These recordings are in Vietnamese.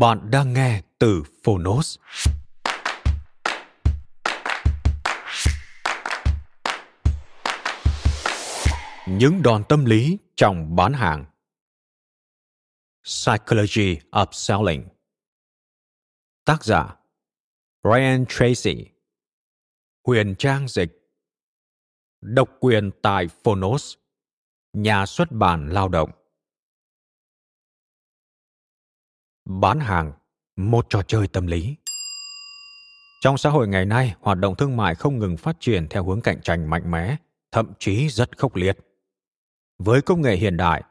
Bạn đang nghe từ Phonos. Những đòn tâm lý trong bán hàng. Psychology of Selling. Tác giả Brian Tracy. Huyền Trang dịch. Độc quyền tại Phonos. Nhà xuất bản Lao động. Bán hàng, một trò chơi tâm lý. Trong xã hội ngày nay, hoạt động thương mại không ngừng phát triển theo hướng cạnh tranh mạnh mẽ, thậm chí rất khốc liệt. Với công nghệ hiện đại,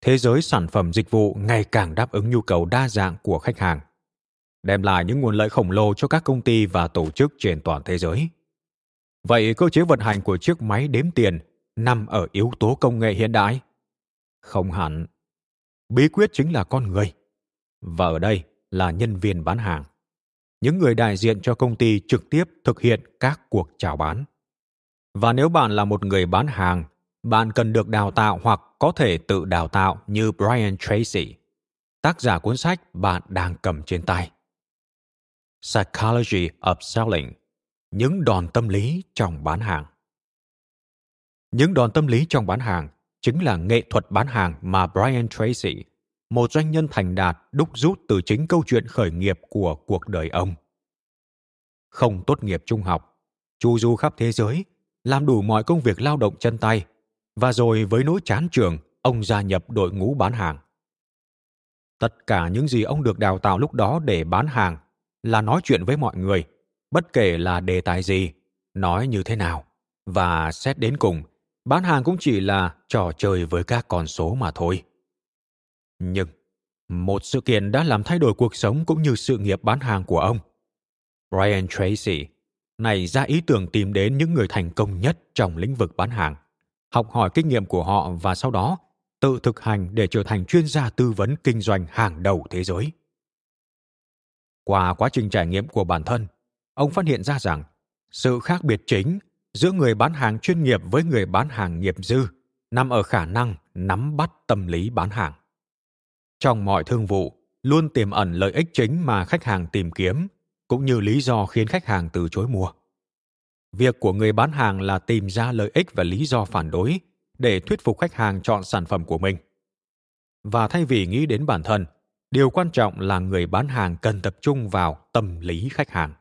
thế giới sản phẩm dịch vụ ngày càng đáp ứng nhu cầu đa dạng của khách hàng, đem lại những nguồn lợi khổng lồ cho các công ty và tổ chức trên toàn thế giới. Vậy cơ chế vận hành của chiếc máy đếm tiền nằm ở yếu tố công nghệ hiện đại? Không hẳn. Bí quyết chính là con người. Và ở đây là nhân viên bán hàng, những người đại diện cho công ty trực tiếp thực hiện các cuộc chào bán. Và nếu bạn là một người bán hàng, bạn cần được đào tạo hoặc có thể tự đào tạo như Brian Tracy, tác giả cuốn sách bạn đang cầm trên tay. Psychology of Selling, những đòn tâm lý trong bán hàng. Những đòn tâm lý trong bán hàng chính là nghệ thuật bán hàng mà Brian Tracy, một doanh nhân thành đạt, đúc rút từ chính câu chuyện khởi nghiệp của cuộc đời ông. Không tốt nghiệp trung học, chu du khắp thế giới, làm đủ mọi công việc lao động chân tay, và rồi với nỗi chán trường, ông gia nhập đội ngũ bán hàng. Tất cả những gì ông được đào tạo lúc đó để bán hàng là nói chuyện với mọi người, bất kể là đề tài gì, nói như thế nào, và xét đến cùng, bán hàng cũng chỉ là trò chơi với các con số mà thôi. Nhưng một sự kiện đã làm thay đổi cuộc sống cũng như sự nghiệp bán hàng của ông. Brian Tracy nảy ra ý tưởng tìm đến những người thành công nhất trong lĩnh vực bán hàng, học hỏi kinh nghiệm của họ và sau đó tự thực hành để trở thành chuyên gia tư vấn kinh doanh hàng đầu thế giới. Qua quá trình trải nghiệm của bản thân, ông phát hiện ra rằng sự khác biệt chính giữa người bán hàng chuyên nghiệp với người bán hàng nghiệp dư nằm ở khả năng nắm bắt tâm lý bán hàng. Trong mọi thương vụ, luôn tiềm ẩn lợi ích chính mà khách hàng tìm kiếm, cũng như lý do khiến khách hàng từ chối mua. Việc của người bán hàng là tìm ra lợi ích và lý do phản đối để thuyết phục khách hàng chọn sản phẩm của mình. Và thay vì nghĩ đến bản thân, điều quan trọng là người bán hàng cần tập trung vào tâm lý khách hàng.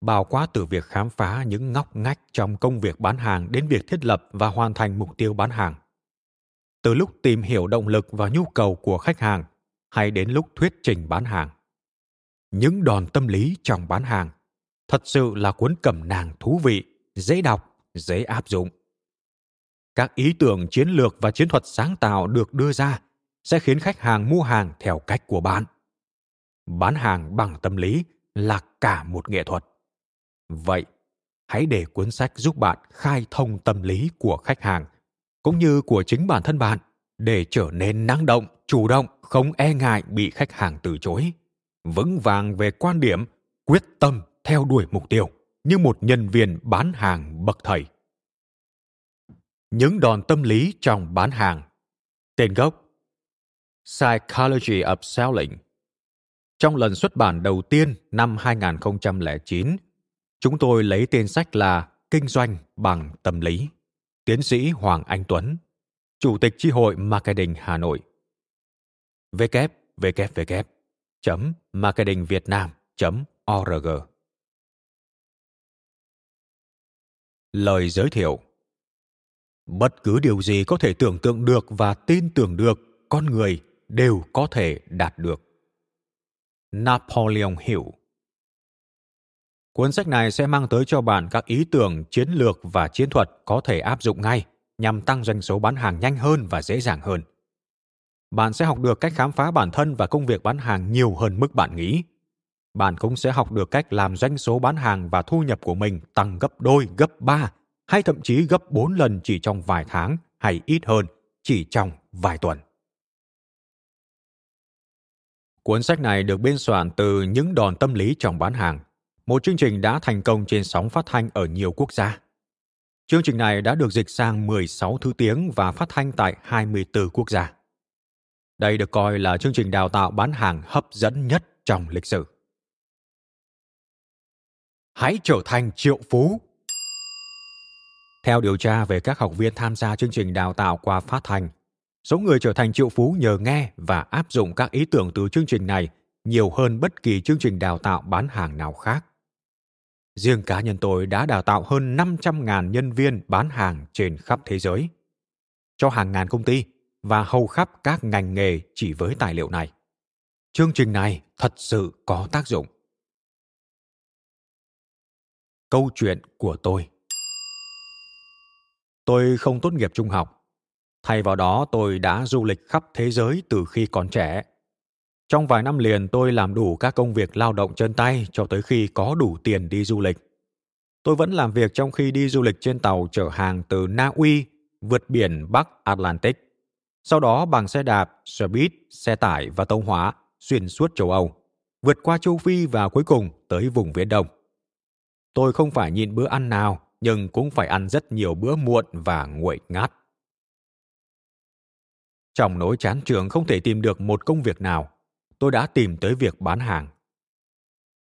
Bao quát từ việc khám phá những ngóc ngách trong công việc bán hàng đến việc thiết lập và hoàn thành mục tiêu bán hàng. Từ lúc tìm hiểu động lực và nhu cầu của khách hàng hay đến lúc thuyết trình bán hàng. Những đòn tâm lý trong bán hàng thật sự là cuốn cẩm nang thú vị, dễ đọc, dễ áp dụng. Các ý tưởng chiến lược và chiến thuật sáng tạo được đưa ra sẽ khiến khách hàng mua hàng theo cách của bạn. Bán hàng bằng tâm lý là cả một nghệ thuật. Vậy, hãy để cuốn sách giúp bạn khai thông tâm lý của khách hàng cũng như của chính bản thân bạn để trở nên năng động, chủ động, không e ngại bị khách hàng từ chối. Vững vàng về quan điểm, quyết tâm theo đuổi mục tiêu như một nhân viên bán hàng bậc thầy. Những đòn tâm lý trong bán hàng. Tên gốc Psychology of Selling. Trong lần xuất bản đầu tiên năm 2009, chúng tôi lấy tên sách là Kinh doanh bằng tâm lý, tiến sĩ Hoàng Anh Tuấn, Chủ tịch Chi hội Marketing Hà Nội. www.marketingvietnam.org. Lời giới thiệu. Bất cứ điều gì có thể tưởng tượng được và tin tưởng được, con người đều có thể đạt được. Napoleon Hill. Cuốn sách này sẽ mang tới cho bạn các ý tưởng, chiến lược và chiến thuật có thể áp dụng ngay nhằm tăng doanh số bán hàng nhanh hơn và dễ dàng hơn. Bạn sẽ học được cách khám phá bản thân và công việc bán hàng nhiều hơn mức bạn nghĩ. Bạn cũng sẽ học được cách làm doanh số bán hàng và thu nhập của mình tăng gấp đôi, gấp 3 hay thậm chí gấp 4 lần chỉ trong vài tháng hay ít hơn, chỉ trong vài tuần. Cuốn sách này được biên soạn từ Những đòn tâm lý trong bán hàng, một chương trình đã thành công trên sóng phát thanh ở nhiều quốc gia. Chương trình này đã được dịch sang 16 thứ tiếng và phát thanh tại 24 quốc gia. Đây được coi là chương trình đào tạo bán hàng hấp dẫn nhất trong lịch sử. Hãy trở thành triệu phú. Theo điều tra về các học viên tham gia chương trình đào tạo qua phát thanh, số người trở thành triệu phú nhờ nghe và áp dụng các ý tưởng từ chương trình này nhiều hơn bất kỳ chương trình đào tạo bán hàng nào khác. Riêng cá nhân tôi đã đào tạo hơn 500.000 nhân viên bán hàng trên khắp thế giới, cho hàng ngàn công ty và hầu khắp các ngành nghề chỉ với tài liệu này. Chương trình này thật sự có tác dụng. Câu chuyện của tôi. Tôi không tốt nghiệp trung học. Thay vào đó, tôi đã du lịch khắp thế giới từ khi còn trẻ. Trong vài năm liền, tôi làm đủ các công việc lao động chân tay cho tới khi có đủ tiền đi du lịch. Tôi vẫn làm việc trong khi đi du lịch trên tàu chở hàng từ Na Uy, vượt biển Bắc Atlantic. Sau đó bằng xe đạp, xe buýt, xe tải và tàu hỏa xuyên suốt châu Âu, vượt qua châu Phi và cuối cùng tới vùng Viễn Đông. Tôi không phải nhịn bữa ăn nào, nhưng cũng phải ăn rất nhiều bữa muộn và nguội ngắt. Trong nỗi chán chường không thể tìm được một công việc nào, tôi đã tìm tới việc bán hàng.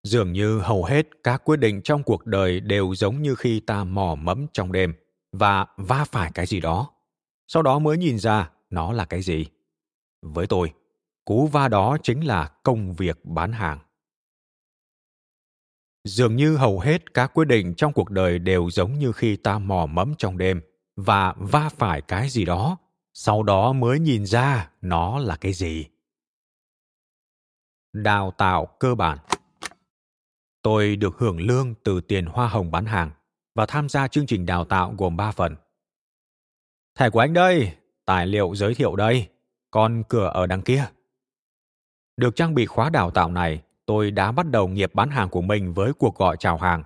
Dường như hầu hết các quyết định trong cuộc đời đều giống như khi ta mò mẫm trong đêm và va phải cái gì đó, sau đó mới nhìn ra nó là cái gì. Với tôi, cú va đó chính là công việc bán hàng. Dường như hầu hết các quyết định trong cuộc đời đều giống như khi ta mò mẫm trong đêm và va phải cái gì đó, sau đó mới nhìn ra nó là cái gì. Đào tạo cơ bản. Tôi được hưởng lương từ tiền hoa hồng bán hàng và tham gia chương trình đào tạo gồm 3 phần. Thẻ của anh đây, tài liệu giới thiệu đây, còn cửa ở đằng kia. Được trang bị khóa đào tạo này, tôi đã bắt đầu nghiệp bán hàng của mình với cuộc gọi chào hàng.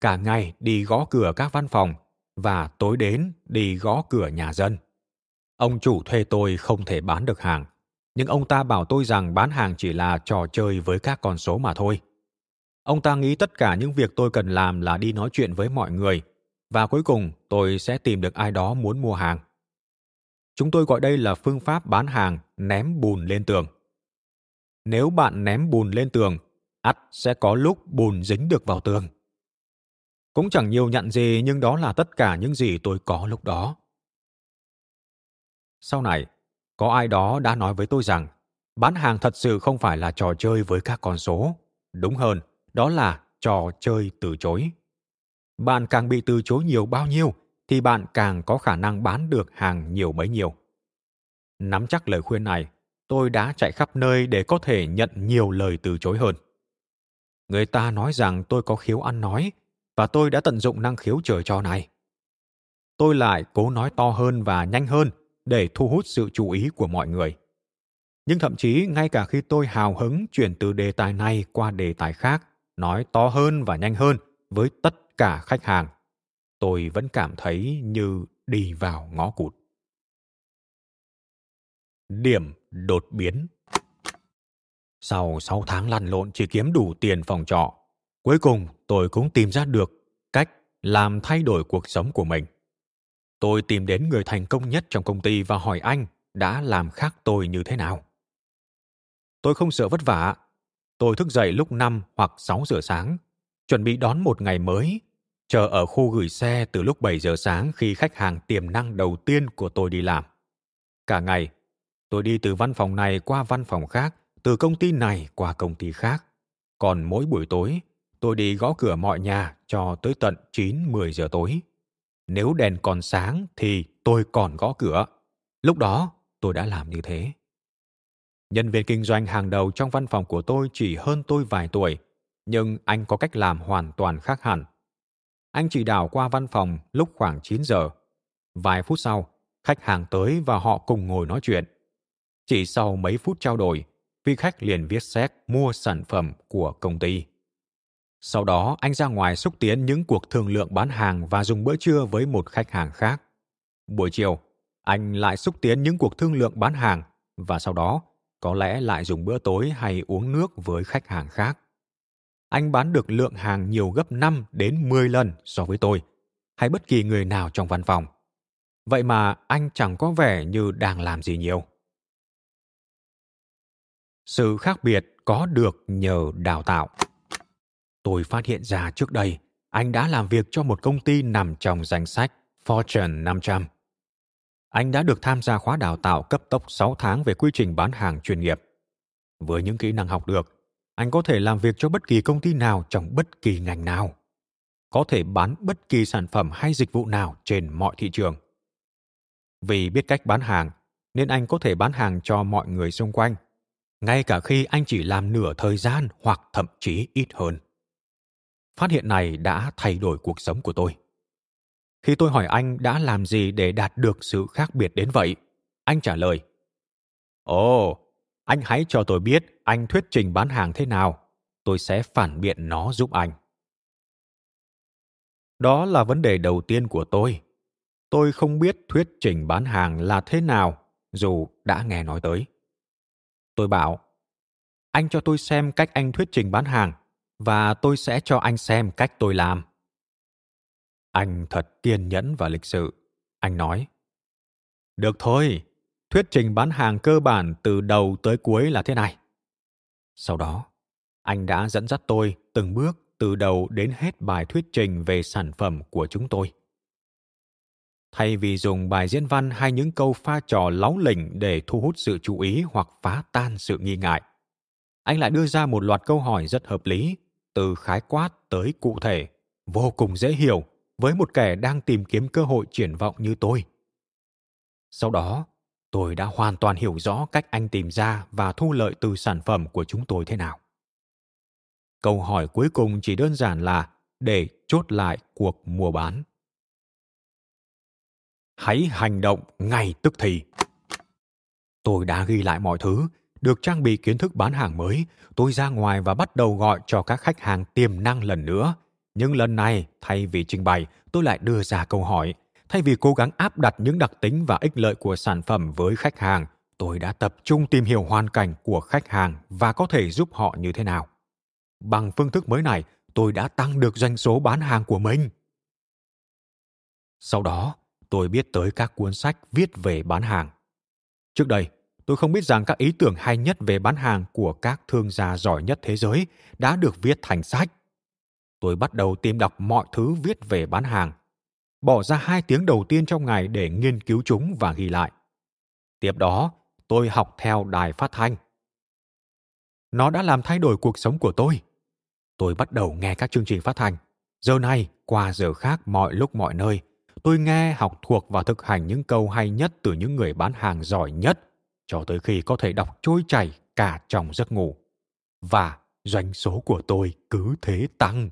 Cả ngày đi gõ cửa các văn phòng và tối đến đi gõ cửa nhà dân. Ông chủ thuê tôi không thể bán được hàng, nhưng ông ta bảo tôi rằng bán hàng chỉ là trò chơi với các con số mà thôi. Ông ta nghĩ tất cả những việc tôi cần làm là đi nói chuyện với mọi người, và cuối cùng tôi sẽ tìm được ai đó muốn mua hàng. Chúng tôi gọi đây là phương pháp bán hàng ném bùn lên tường. Nếu bạn ném bùn lên tường, ắt sẽ có lúc bùn dính được vào tường. Cũng chẳng nhiều nhặn gì, nhưng đó là tất cả những gì tôi có lúc đó. Sau này, có ai đó đã nói với tôi rằng bán hàng thật sự không phải là trò chơi với các con số. Đúng hơn, đó là trò chơi từ chối. Bạn càng bị từ chối nhiều bao nhiêu, thì bạn càng có khả năng bán được hàng nhiều bấy nhiêu. Nắm chắc lời khuyên này, tôi đã chạy khắp nơi để có thể nhận nhiều lời từ chối hơn. Người ta nói rằng tôi có khiếu ăn nói, và tôi đã tận dụng năng khiếu trời cho này. Tôi lại cố nói to hơn và nhanh hơn để thu hút sự chú ý của mọi người. Nhưng thậm chí ngay cả khi tôi hào hứng chuyển từ đề tài này qua đề tài khác, nói to hơn và nhanh hơn với tất cả khách hàng, tôi vẫn cảm thấy như đi vào ngõ cụt. Điểm đột biến. Sau 6 tháng lăn lộn chỉ kiếm đủ tiền phòng trọ, cuối cùng tôi cũng tìm ra được cách làm thay đổi cuộc sống của mình. Tôi tìm đến người thành công nhất trong công ty và hỏi anh đã làm khác tôi như thế nào. Tôi không sợ vất vả. Tôi thức dậy lúc 5 hoặc 6 giờ sáng, chuẩn bị đón một ngày mới, chờ ở khu gửi xe từ lúc 7 giờ sáng khi khách hàng tiềm năng đầu tiên của tôi đi làm. Cả ngày, tôi đi từ văn phòng này qua văn phòng khác, từ công ty này qua công ty khác. Còn mỗi buổi tối, tôi đi gõ cửa mọi nhà cho tới tận 9-10 giờ tối. Nếu đèn còn sáng thì tôi còn gõ cửa. Lúc đó, tôi đã làm như thế. Nhân viên kinh doanh hàng đầu trong văn phòng của tôi chỉ hơn tôi vài tuổi, nhưng anh có cách làm hoàn toàn khác hẳn. Anh chỉ đảo qua văn phòng lúc khoảng 9 giờ. Vài phút sau, khách hàng tới và họ cùng ngồi nói chuyện. Chỉ sau mấy phút trao đổi, vị khách liền viết séc mua sản phẩm của công ty. Sau đó, anh ra ngoài xúc tiến những cuộc thương lượng bán hàng và dùng bữa trưa với một khách hàng khác. Buổi chiều, anh lại xúc tiến những cuộc thương lượng bán hàng và sau đó có lẽ lại dùng bữa tối hay uống nước với khách hàng khác. Anh bán được lượng hàng nhiều gấp 5 đến 10 lần so với tôi hay bất kỳ người nào trong văn phòng. Vậy mà anh chẳng có vẻ như đang làm gì nhiều. Sự khác biệt có được nhờ đào tạo. Tôi phát hiện ra trước đây, anh đã làm việc cho một công ty nằm trong danh sách Fortune 500. Anh đã được tham gia khóa đào tạo cấp tốc 6 tháng về quy trình bán hàng chuyên nghiệp. Với những kỹ năng học được, anh có thể làm việc cho bất kỳ công ty nào trong bất kỳ ngành nào, có thể bán bất kỳ sản phẩm hay dịch vụ nào trên mọi thị trường. Vì biết cách bán hàng, nên anh có thể bán hàng cho mọi người xung quanh, ngay cả khi anh chỉ làm nửa thời gian hoặc thậm chí ít hơn. Phát hiện này đã thay đổi cuộc sống của tôi. Khi tôi hỏi anh đã làm gì để đạt được sự khác biệt đến vậy, anh trả lời, anh hãy cho tôi biết anh thuyết trình bán hàng thế nào. Tôi sẽ phản biện nó giúp anh. Đó là vấn đề đầu tiên của tôi. Tôi không biết thuyết trình bán hàng là thế nào, dù đã nghe nói tới. Tôi bảo, anh cho tôi xem cách anh thuyết trình bán hàng và tôi sẽ cho anh xem cách tôi làm. Anh thật kiên nhẫn và lịch sự. Anh nói, được thôi. Thuyết trình bán hàng cơ bản từ đầu tới cuối là thế này. Sau đó, anh đã dẫn dắt tôi từng bước từ đầu đến hết bài thuyết trình về sản phẩm của chúng tôi. Thay vì dùng bài diễn văn hay những câu pha trò láu lỉnh để thu hút sự chú ý hoặc phá tan sự nghi ngại, anh lại đưa ra một loạt câu hỏi rất hợp lý, từ khái quát tới cụ thể, vô cùng dễ hiểu với một kẻ đang tìm kiếm cơ hội triển vọng như tôi. Sau đó, tôi đã hoàn toàn hiểu rõ cách anh tìm ra và thu lợi từ sản phẩm của chúng tôi thế nào. Câu hỏi cuối cùng chỉ đơn giản là để chốt lại cuộc mua bán. Hãy hành động ngay tức thì. Tôi đã ghi lại mọi thứ, được trang bị kiến thức bán hàng mới. Tôi ra ngoài và bắt đầu gọi cho các khách hàng tiềm năng lần nữa. Nhưng lần này, thay vì trình bày, tôi lại đưa ra câu hỏi. Thay vì cố gắng áp đặt những đặc tính và ích lợi của sản phẩm với khách hàng, tôi đã tập trung tìm hiểu hoàn cảnh của khách hàng và có thể giúp họ như thế nào. Bằng phương thức mới này, tôi đã tăng được doanh số bán hàng của mình. Sau đó, tôi biết tới các cuốn sách viết về bán hàng. Trước đây, tôi không biết rằng các ý tưởng hay nhất về bán hàng của các thương gia giỏi nhất thế giới đã được viết thành sách. Tôi bắt đầu tìm đọc mọi thứ viết về bán hàng, bỏ ra 2 tiếng đầu tiên trong ngày để nghiên cứu chúng và ghi lại. Tiếp đó, tôi học theo đài phát thanh. Nó đã làm thay đổi cuộc sống của tôi. Tôi bắt đầu nghe các chương trình phát thanh, giờ này qua giờ khác mọi lúc mọi nơi. Tôi nghe, học thuộc và thực hành những câu hay nhất từ những người bán hàng giỏi nhất, cho tới khi có thể đọc trôi chảy cả trong giấc ngủ. Và doanh số của tôi cứ thế tăng.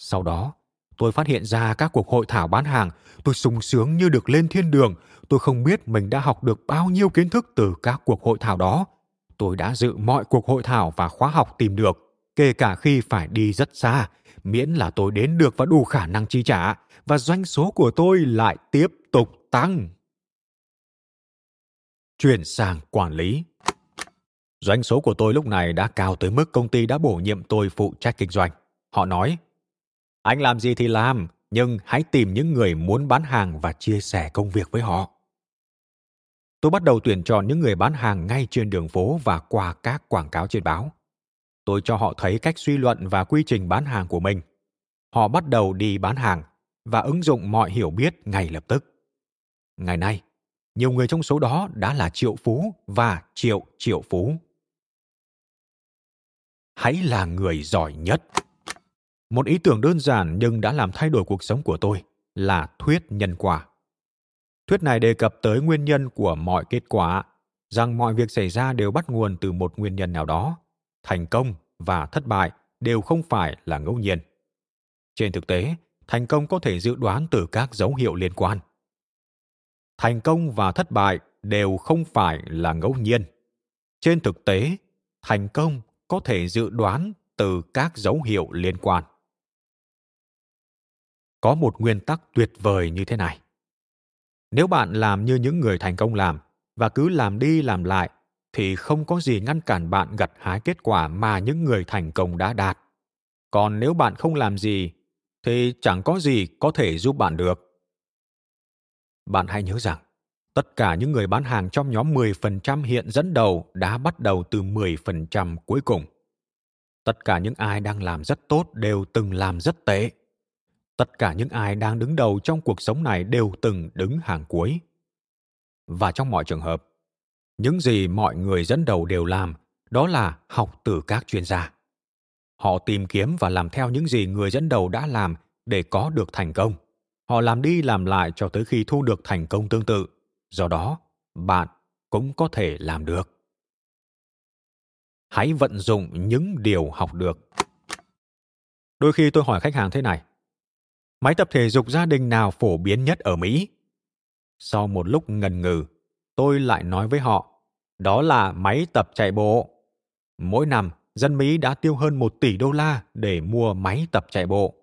Sau đó, tôi phát hiện ra các cuộc hội thảo bán hàng, tôi sung sướng như được lên thiên đường. Tôi không biết mình đã học được bao nhiêu kiến thức từ các cuộc hội thảo đó. Tôi đã dự mọi cuộc hội thảo và khóa học tìm được, kể cả khi phải đi rất xa, miễn là tôi đến được và đủ khả năng chi trả, và doanh số của tôi lại tiếp tục tăng. Chuyển sang quản lý. Doanh số của tôi lúc này đã cao tới mức công ty đã bổ nhiệm tôi phụ trách kinh doanh. Họ nói, anh làm gì thì làm, nhưng hãy tìm những người muốn bán hàng và chia sẻ công việc với họ. Tôi bắt đầu tuyển chọn những người bán hàng ngay trên đường phố và qua các quảng cáo trên báo. Tôi cho họ thấy cách suy luận và quy trình bán hàng của mình. họ bắt đầu đi bán hàng và ứng dụng mọi hiểu biết ngay lập tức. Ngày nay, nhiều người trong số đó đã là triệu phú và triệu phú. Hãy là người giỏi nhất. Một ý tưởng đơn giản nhưng đã làm thay đổi cuộc sống của tôi là thuyết nhân quả. Thuyết này đề cập tới nguyên nhân của mọi kết quả, rằng mọi việc xảy ra đều bắt nguồn từ một nguyên nhân nào đó. Thành công và thất bại đều không phải là ngẫu nhiên. Trên thực tế, thành công có thể dự đoán từ các dấu hiệu liên quan. Thành công và thất bại đều không phải là ngẫu nhiên. Trên thực tế, thành công có thể dự đoán từ các dấu hiệu liên quan. Có một nguyên tắc tuyệt vời như thế này. Nếu bạn làm như những người thành công làm và cứ làm đi làm lại, thì không có gì ngăn cản bạn gặt hái kết quả mà những người thành công đã đạt. Còn nếu bạn không làm gì, thì chẳng có gì có thể giúp bạn được. Bạn hãy nhớ rằng, tất cả những người bán hàng trong nhóm 10% hiện dẫn đầu đã bắt đầu từ 10% cuối cùng. Tất cả những ai đang làm rất tốt đều từng làm rất tệ. Tất cả những ai đang đứng đầu trong cuộc sống này đều từng đứng hàng cuối. Và trong mọi trường hợp, những gì mọi người dẫn đầu đều làm, đó là học từ các chuyên gia. Họ tìm kiếm và làm theo những gì người dẫn đầu đã làm để có được thành công. Họ làm đi làm lại cho tới khi thu được thành công tương tự. Do đó, bạn cũng có thể làm được. Hãy vận dụng những điều học được. Đôi khi tôi hỏi khách hàng thế này: máy tập thể dục gia đình nào phổ biến nhất ở Mỹ? Sau một lúc ngần ngừ, tôi lại nói với họ, đó là máy tập chạy bộ. Mỗi năm, dân Mỹ đã tiêu hơn $1 tỷ để mua máy tập chạy bộ.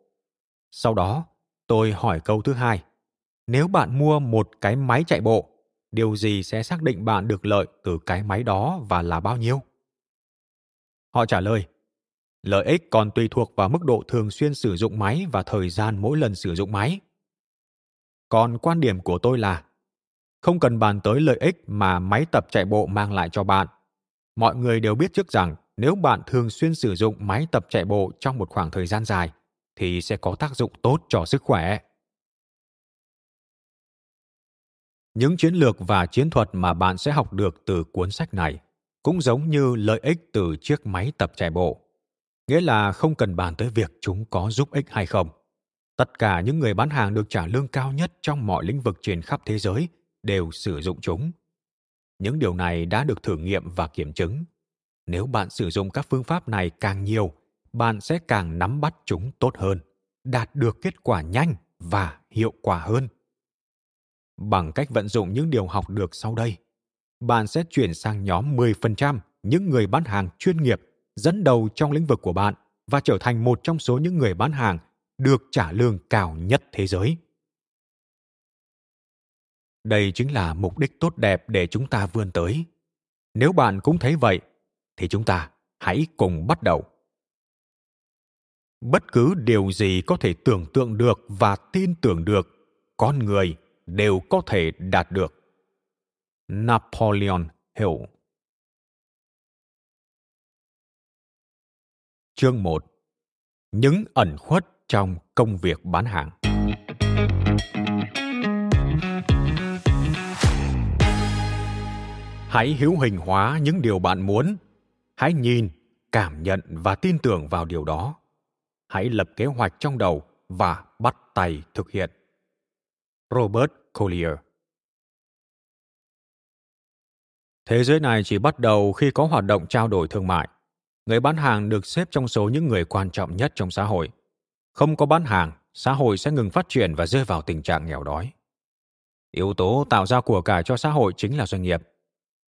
Sau đó, tôi hỏi câu thứ hai, nếu bạn mua một cái máy chạy bộ, điều gì sẽ xác định bạn được lợi từ cái máy đó và là bao nhiêu? Họ trả lời, lợi ích còn tùy thuộc vào mức độ thường xuyên sử dụng máy và thời gian mỗi lần sử dụng máy. Còn quan điểm của tôi là, không cần bàn tới lợi ích mà máy tập chạy bộ mang lại cho bạn. Mọi người đều biết trước rằng nếu bạn thường xuyên sử dụng máy tập chạy bộ trong một khoảng thời gian dài, thì sẽ có tác dụng tốt cho sức khỏe. Những chiến lược và chiến thuật mà bạn sẽ học được từ cuốn sách này cũng giống như lợi ích từ chiếc máy tập chạy bộ. Nghĩa là không cần bàn tới việc chúng có giúp ích hay không. Tất cả những người bán hàng được trả lương cao nhất trong mọi lĩnh vực trên khắp thế giới đều sử dụng chúng. Những điều này đã được thử nghiệm và kiểm chứng. Nếu bạn sử dụng các phương pháp này càng nhiều, bạn sẽ càng nắm bắt chúng tốt hơn, đạt được kết quả nhanh và hiệu quả hơn. Bằng cách vận dụng những điều học được sau đây, bạn sẽ chuyển sang nhóm 10% những người bán hàng chuyên nghiệp dẫn đầu trong lĩnh vực của bạn và trở thành một trong số những người bán hàng được trả lương cao nhất thế giới. Đây chính là mục đích tốt đẹp để chúng ta vươn tới. Nếu bạn cũng thấy vậy, thì chúng ta hãy cùng bắt đầu. Bất cứ điều gì có thể tưởng tượng được và tin tưởng được, con người đều có thể đạt được. Napoleon Hill. Chương 1. Những ẩn khuất trong công việc bán hàng. Hãy hữu hình hóa những điều bạn muốn. Hãy nhìn, cảm nhận và tin tưởng vào điều đó. Hãy lập kế hoạch trong đầu và bắt tay thực hiện. Robert Collier. Thế giới này chỉ bắt đầu khi có hoạt động trao đổi thương mại. Người bán hàng được xếp trong số những người quan trọng nhất trong xã hội. Không có bán hàng, xã hội sẽ ngừng phát triển và rơi vào tình trạng nghèo đói. Yếu tố tạo ra của cải cho xã hội chính là doanh nghiệp.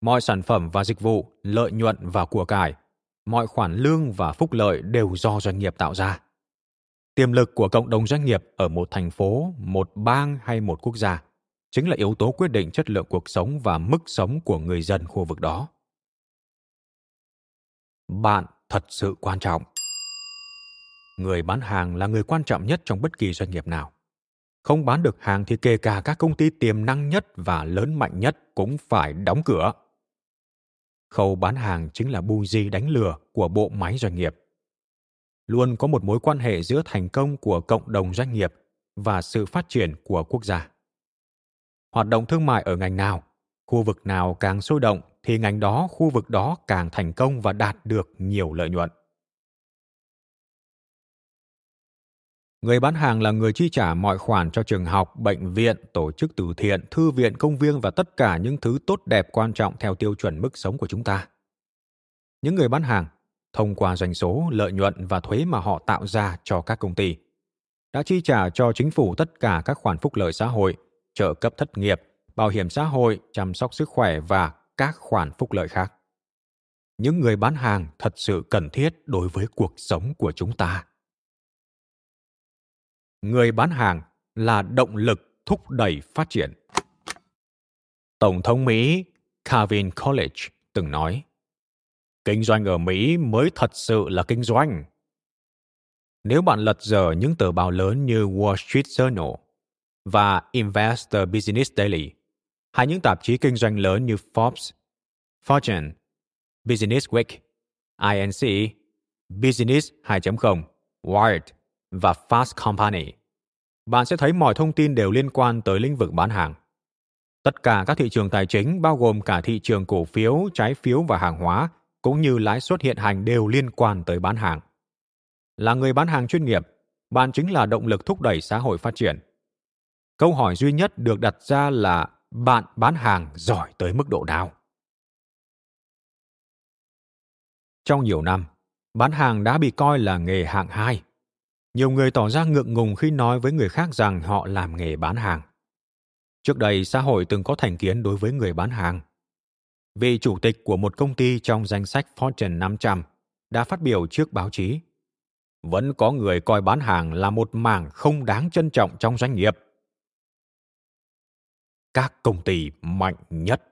Mọi sản phẩm và dịch vụ, lợi nhuận và của cải, mọi khoản lương và phúc lợi đều do doanh nghiệp tạo ra. Tiềm lực của cộng đồng doanh nghiệp ở một thành phố, một bang hay một quốc gia chính là yếu tố quyết định chất lượng cuộc sống và mức sống của người dân khu vực đó. Bạn thật sự quan trọng. Người bán hàng là người quan trọng nhất trong bất kỳ doanh nghiệp nào. Không bán được hàng thì kể cả các công ty tiềm năng nhất và lớn mạnh nhất cũng phải đóng cửa. Khâu bán hàng chính là bù di đánh lừa của bộ máy doanh nghiệp. luôn có một mối quan hệ giữa thành công của cộng đồng doanh nghiệp và sự phát triển của quốc gia. Hoạt động thương mại ở ngành nào, khu vực nào càng sôi động thì ngành đó, khu vực đó càng thành công và đạt được nhiều lợi nhuận. Người bán hàng là người chi trả mọi khoản cho trường học, bệnh viện, tổ chức từ thiện, thư viện, công viên và tất cả những thứ tốt đẹp quan trọng theo tiêu chuẩn mức sống của chúng ta. Những người bán hàng, thông qua doanh số, lợi nhuận và thuế mà họ tạo ra cho các công ty, đã chi trả cho chính phủ tất cả các khoản phúc lợi xã hội, trợ cấp thất nghiệp, bảo hiểm xã hội, chăm sóc sức khỏe và các khoản phúc lợi khác. Những người bán hàng thật sự cần thiết đối với cuộc sống của chúng ta. Người bán hàng là động lực thúc đẩy phát triển. Tổng thống Mỹ Calvin Coolidge từng nói, kinh doanh ở Mỹ mới thật sự là kinh doanh. Nếu bạn lật dở những tờ báo lớn như Wall Street Journal và Investor Business Daily, hay những tạp chí kinh doanh lớn như Forbes, Fortune, Business Week, INC, Business 2.0, Wired và Fast Company, bạn sẽ thấy mọi thông tin đều liên quan tới lĩnh vực bán hàng. Tất cả các thị trường tài chính, bao gồm cả thị trường cổ phiếu, trái phiếu và hàng hóa, cũng như lãi suất hiện hành đều liên quan tới bán hàng. Là người bán hàng chuyên nghiệp, bạn chính là động lực thúc đẩy xã hội phát triển. Câu hỏi duy nhất được đặt ra là bạn bán hàng giỏi tới mức độ nào? Trong nhiều năm, bán hàng đã bị coi là nghề hạng 2. Nhiều người tỏ ra ngượng ngùng khi nói với người khác rằng họ làm nghề bán hàng. Trước đây, xã hội từng có thành kiến đối với người bán hàng. Vị chủ tịch của một công ty trong danh sách Fortune 500 đã phát biểu trước báo chí, vẫn có người coi bán hàng là một mảng không đáng trân trọng trong doanh nghiệp. Các công ty mạnh nhất.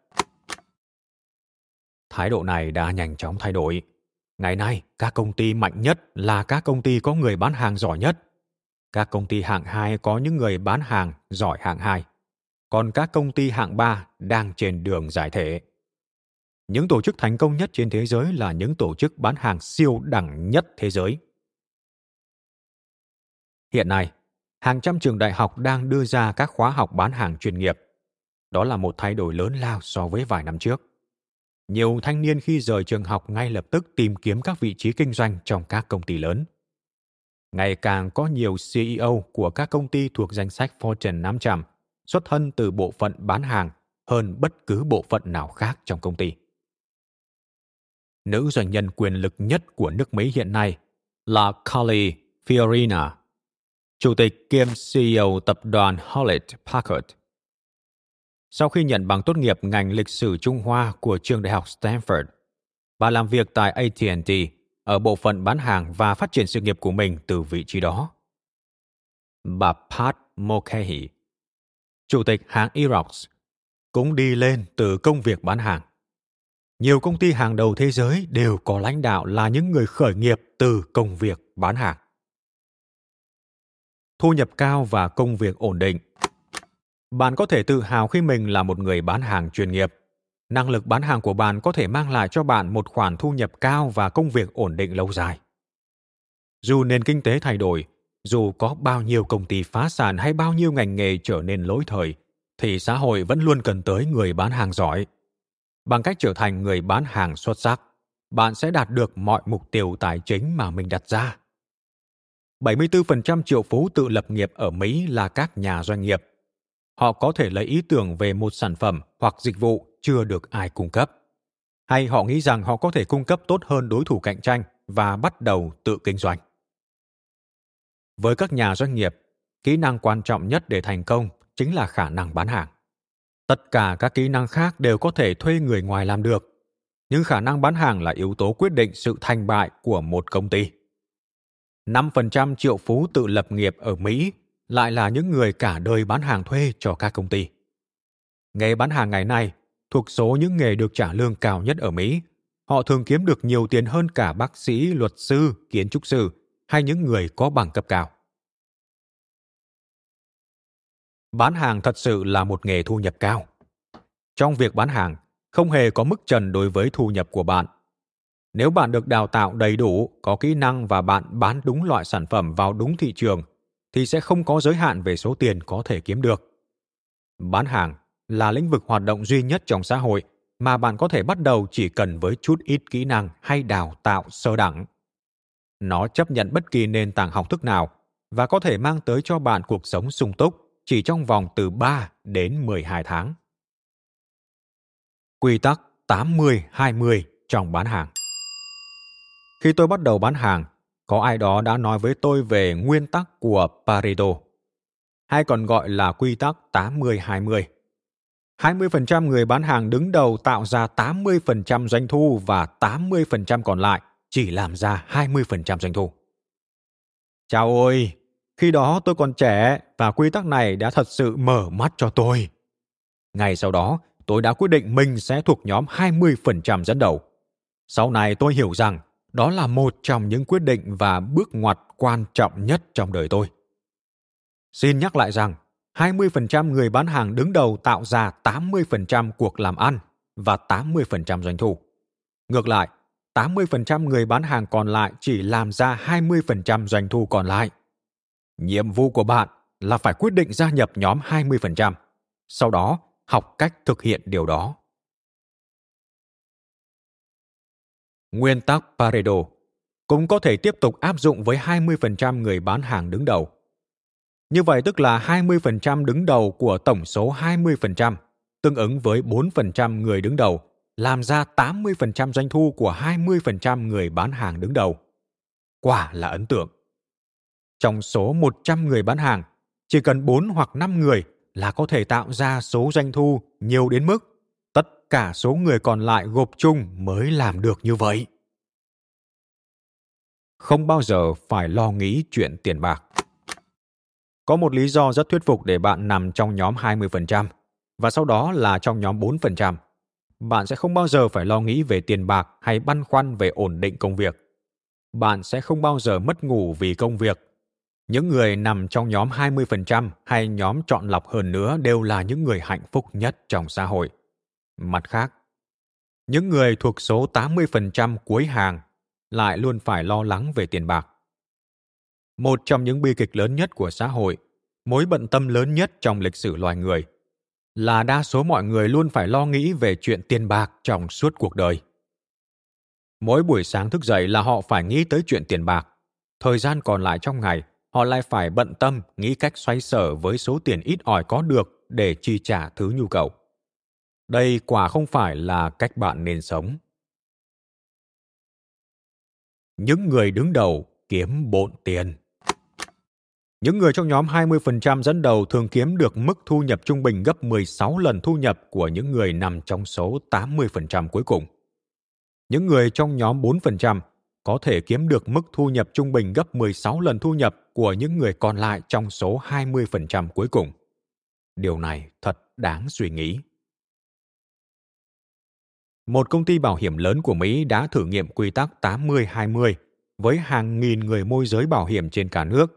Thái độ này đã nhanh chóng thay đổi. Ngày nay, các công ty mạnh nhất là các công ty có người bán hàng giỏi nhất. Các công ty hạng 2 có những người bán hàng giỏi hạng 2. Còn các công ty hạng 3 đang trên đường giải thể. Những tổ chức thành công nhất trên thế giới là những tổ chức bán hàng siêu đẳng nhất thế giới. Hiện nay, hàng trăm trường đại học đang đưa ra các khóa học bán hàng chuyên nghiệp. Đó là một thay đổi lớn lao so với vài năm trước. Nhiều thanh niên khi rời trường học ngay lập tức tìm kiếm các vị trí kinh doanh trong các công ty lớn. Ngày càng có nhiều CEO của các công ty thuộc danh sách Fortune 500 xuất thân từ bộ phận bán hàng hơn bất cứ bộ phận nào khác trong công ty. Nữ doanh nhân quyền lực nhất của nước Mỹ hiện nay là Carly Fiorina, chủ tịch kiêm CEO tập đoàn Hewlett Packard. Sau khi nhận bằng tốt nghiệp ngành lịch sử Trung Hoa của trường đại học Stanford, bà làm việc tại AT&T ở bộ phận bán hàng và phát triển sự nghiệp của mình từ vị trí đó. Bà Pat Mulcahy, chủ tịch hãng Erox, cũng đi lên từ công việc bán hàng. Nhiều công ty hàng đầu thế giới đều có lãnh đạo là những người khởi nghiệp từ công việc bán hàng. Thu nhập cao và công việc ổn định. Bạn có thể tự hào khi mình là một người bán hàng chuyên nghiệp. Năng lực bán hàng của bạn có thể mang lại cho bạn một khoản thu nhập cao và công việc ổn định lâu dài. Dù nền kinh tế thay đổi, dù có bao nhiêu công ty phá sản hay bao nhiêu ngành nghề trở nên lỗi thời, thì xã hội vẫn luôn cần tới người bán hàng giỏi. Bằng cách trở thành người bán hàng xuất sắc, bạn sẽ đạt được mọi mục tiêu tài chính mà mình đặt ra. 74% triệu phú tự lập nghiệp ở Mỹ là các nhà doanh nghiệp. Họ có thể lấy ý tưởng về một sản phẩm hoặc dịch vụ chưa được ai cung cấp. Hay họ nghĩ rằng họ có thể cung cấp tốt hơn đối thủ cạnh tranh và bắt đầu tự kinh doanh. Với các nhà doanh nghiệp, kỹ năng quan trọng nhất để thành công chính là khả năng bán hàng. Tất cả các kỹ năng khác đều có thể thuê người ngoài làm được. Nhưng khả năng bán hàng là yếu tố quyết định sự thành bại của một công ty. 5% triệu phú tự lập nghiệp ở Mỹ lại là những người cả đời bán hàng thuê cho các công ty. Nghề bán hàng ngày nay thuộc số những nghề được trả lương cao nhất ở Mỹ. Họ thường kiếm được nhiều tiền hơn cả bác sĩ, luật sư, kiến trúc sư hay những người có bằng cấp cao. Bán hàng thật sự là một nghề thu nhập cao. Trong việc bán hàng, không hề có mức trần đối với thu nhập của bạn. Nếu bạn được đào tạo đầy đủ, có kỹ năng và bạn bán đúng loại sản phẩm vào đúng thị trường, thì sẽ không có giới hạn về số tiền có thể kiếm được. Bán hàng là lĩnh vực hoạt động duy nhất trong xã hội mà bạn có thể bắt đầu chỉ cần với chút ít kỹ năng hay đào tạo sơ đẳng. Nó chấp nhận bất kỳ nền tảng học thức nào và có thể mang tới cho bạn cuộc sống sung túc chỉ trong vòng từ 3 đến 12 tháng. Quy tắc 80-20 trong bán hàng. Khi tôi bắt đầu bán hàng, có ai đó đã nói với tôi về nguyên tắc của Pareto, hay còn gọi là quy tắc 80-20. 20% người bán hàng đứng đầu tạo ra 80% doanh thu và 80% còn lại chỉ làm ra 20% doanh thu. Chao ơi, khi đó tôi còn trẻ và quy tắc này đã thật sự mở mắt cho tôi. Ngay sau đó, tôi đã quyết định mình sẽ thuộc nhóm 20% dẫn đầu. Sau này tôi hiểu rằng đó là một trong những quyết định và bước ngoặt quan trọng nhất trong đời tôi. Xin nhắc lại rằng, 20% người bán hàng đứng đầu tạo ra 80% cuộc làm ăn và 80% doanh thu. Ngược lại, 80% người bán hàng còn lại chỉ làm ra 20% doanh thu còn lại. Nhiệm vụ của bạn là phải quyết định gia nhập nhóm 20%, sau đó học cách thực hiện điều đó. Nguyên tắc Pareto cũng có thể tiếp tục áp dụng với 20% người bán hàng đứng đầu. Như vậy tức là 20% đứng đầu của tổng số 20%, tương ứng với 4% người đứng đầu, làm ra 80% doanh thu của 20% người bán hàng đứng đầu. Quả là ấn tượng. Trong số 100 người bán hàng, chỉ cần 4 hoặc 5 người là có thể tạo ra số doanh thu nhiều đến mức tất cả số người còn lại gộp chung mới làm được như vậy. Không bao giờ phải lo nghĩ chuyện tiền bạc. Có một lý do rất thuyết phục để bạn nằm trong nhóm 20% và sau đó là trong nhóm 4%. Bạn sẽ không bao giờ phải lo nghĩ về tiền bạc hay băn khoăn về ổn định công việc. Bạn sẽ không bao giờ mất ngủ vì công việc. Những người nằm trong nhóm 20% hay nhóm chọn lọc hơn nữa đều là những người hạnh phúc nhất trong xã hội. Mặt khác, những người thuộc số 80% cuối hàng lại luôn phải lo lắng về tiền bạc. Một trong những bi kịch lớn nhất của xã hội, mối bận tâm lớn nhất trong lịch sử loài người, là đa số mọi người luôn phải lo nghĩ về chuyện tiền bạc trong suốt cuộc đời. Mỗi buổi sáng thức dậy là họ phải nghĩ tới chuyện tiền bạc. Thời gian còn lại trong ngày, họ lại phải bận tâm nghĩ cách xoay sở với số tiền ít ỏi có được để chi trả thứ nhu cầu. Đây quả không phải là cách bạn nên sống. Những người đứng đầu kiếm bộn tiền. Những người trong nhóm 20% dẫn đầu thường kiếm được mức thu nhập trung bình gấp 16 lần thu nhập của những người nằm trong số 80% cuối cùng. Những người trong nhóm 4% có thể kiếm được mức thu nhập trung bình gấp 16 lần thu nhập của những người còn lại trong số 20% cuối cùng. Điều này thật đáng suy nghĩ. Một công ty bảo hiểm lớn của Mỹ đã thử nghiệm quy tắc 80-20 với hàng nghìn người môi giới bảo hiểm trên cả nước.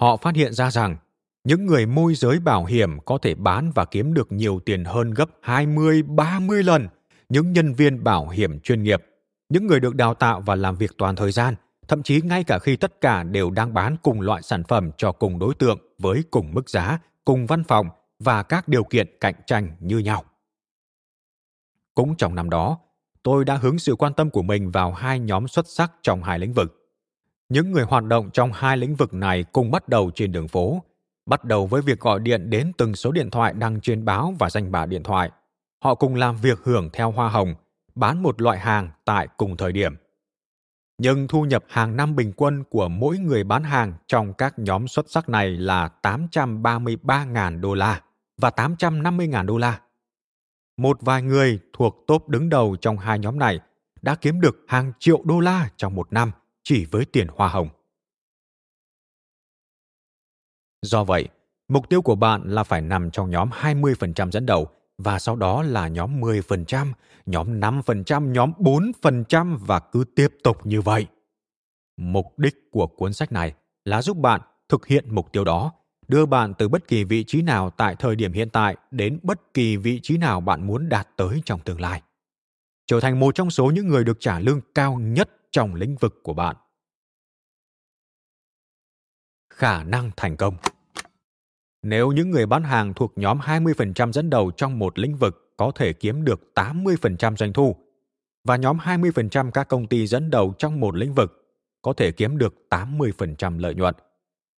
Họ phát hiện ra rằng, những người môi giới bảo hiểm có thể bán và kiếm được nhiều tiền hơn gấp 20-30 lần những nhân viên bảo hiểm chuyên nghiệp, những người được đào tạo và làm việc toàn thời gian, thậm chí ngay cả khi tất cả đều đang bán cùng loại sản phẩm cho cùng đối tượng với cùng mức giá, cùng văn phòng và các điều kiện cạnh tranh như nhau. Cũng trong năm đó, tôi đã hướng sự quan tâm của mình vào hai nhóm xuất sắc trong hai lĩnh vực. Những người hoạt động trong hai lĩnh vực này cùng bắt đầu trên đường phố, bắt đầu với việc gọi điện đến từng số điện thoại đăng trên báo và danh bạ điện thoại. Họ cùng làm việc hưởng theo hoa hồng, bán một loại hàng tại cùng thời điểm. Nhưng thu nhập hàng năm bình quân của mỗi người bán hàng trong các nhóm xuất sắc này là $833,000 và $850,000. Một vài người thuộc top đứng đầu trong hai nhóm này đã kiếm được hàng triệu đô la trong một năm chỉ với tiền hoa hồng. Do vậy, mục tiêu của bạn là phải nằm trong nhóm 20% dẫn đầu và sau đó là nhóm 10%, nhóm 5%, nhóm 4% và cứ tiếp tục như vậy. Mục đích của cuốn sách này là giúp bạn thực hiện mục tiêu đó, đưa bạn từ bất kỳ vị trí nào tại thời điểm hiện tại đến bất kỳ vị trí nào bạn muốn đạt tới trong tương lai. trở thành một trong số những người được trả lương cao nhất trong lĩnh vực của bạn. Khả năng thành công. Nếu những người bán hàng thuộc nhóm 20% dẫn đầu trong một lĩnh vực có thể kiếm được 80% doanh thu, và nhóm 20% các công ty dẫn đầu trong một lĩnh vực có thể kiếm được 80% lợi nhuận,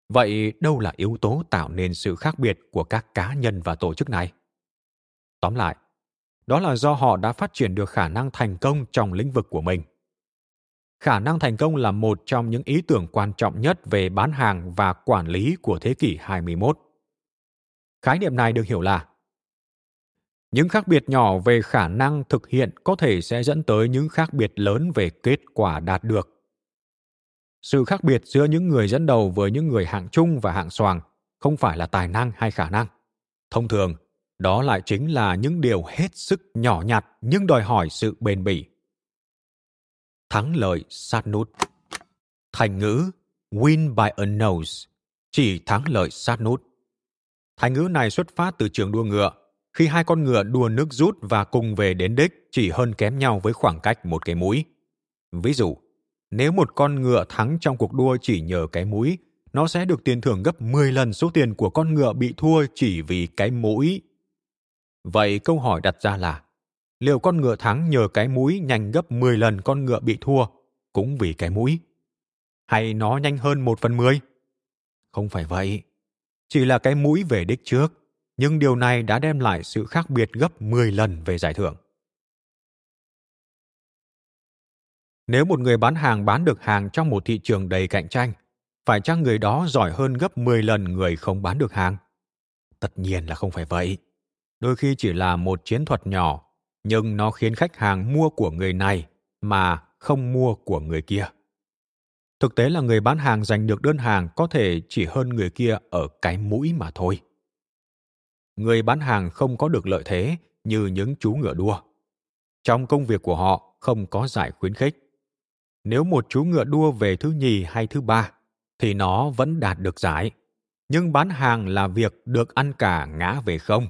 vậy đâu là yếu tố tạo nên sự khác biệt của các cá nhân và tổ chức này? Tóm lại, đó là do họ đã phát triển được khả năng thành công trong lĩnh vực của mình. Khả năng thành công là một trong những ý tưởng quan trọng nhất về bán hàng và quản lý của thế kỷ 21. Khái niệm này được hiểu là những khác biệt nhỏ về khả năng thực hiện có thể sẽ dẫn tới những khác biệt lớn về kết quả đạt được. Sự khác biệt giữa những người dẫn đầu với những người hạng trung và hạng xoàng không phải là tài năng hay khả năng. Thông thường, đó lại chính là những điều hết sức nhỏ nhặt nhưng đòi hỏi sự bền bỉ. Thắng lợi sát nút. Thành ngữ Win by a nose, chỉ thắng lợi sát nút. Thành ngữ này xuất phát từ trường đua ngựa, khi hai con ngựa đua nước rút và cùng về đến đích chỉ hơn kém nhau với khoảng cách một cái mũi. Ví dụ, nếu một con ngựa thắng trong cuộc đua chỉ nhờ cái mũi, nó sẽ được tiền thưởng gấp 10 lần số tiền của con ngựa bị thua chỉ vì cái mũi. Vậy câu hỏi đặt ra là, liệu con ngựa thắng nhờ cái mũi nhanh gấp 10 lần con ngựa bị thua cũng vì cái mũi? Hay nó nhanh hơn 1/10? Không phải vậy. Chỉ là cái mũi về đích trước, nhưng điều này đã đem lại sự khác biệt gấp 10 lần về giải thưởng. Nếu một người bán hàng bán được hàng trong một thị trường đầy cạnh tranh, phải chăng người đó giỏi hơn gấp 10 lần người không bán được hàng? Tất nhiên là không phải vậy. Đôi khi chỉ là một chiến thuật nhỏ, nhưng nó khiến khách hàng mua của người này mà không mua của người kia. Thực tế là người bán hàng giành được đơn hàng có thể chỉ hơn người kia ở cái mũi mà thôi. Người bán hàng không có được lợi thế như những chú ngựa đua. Trong công việc của họ không có giải khuyến khích. Nếu một chú ngựa đua về thứ nhì hay thứ ba, thì nó vẫn đạt được giải. Nhưng bán hàng là việc được ăn cả ngã về không.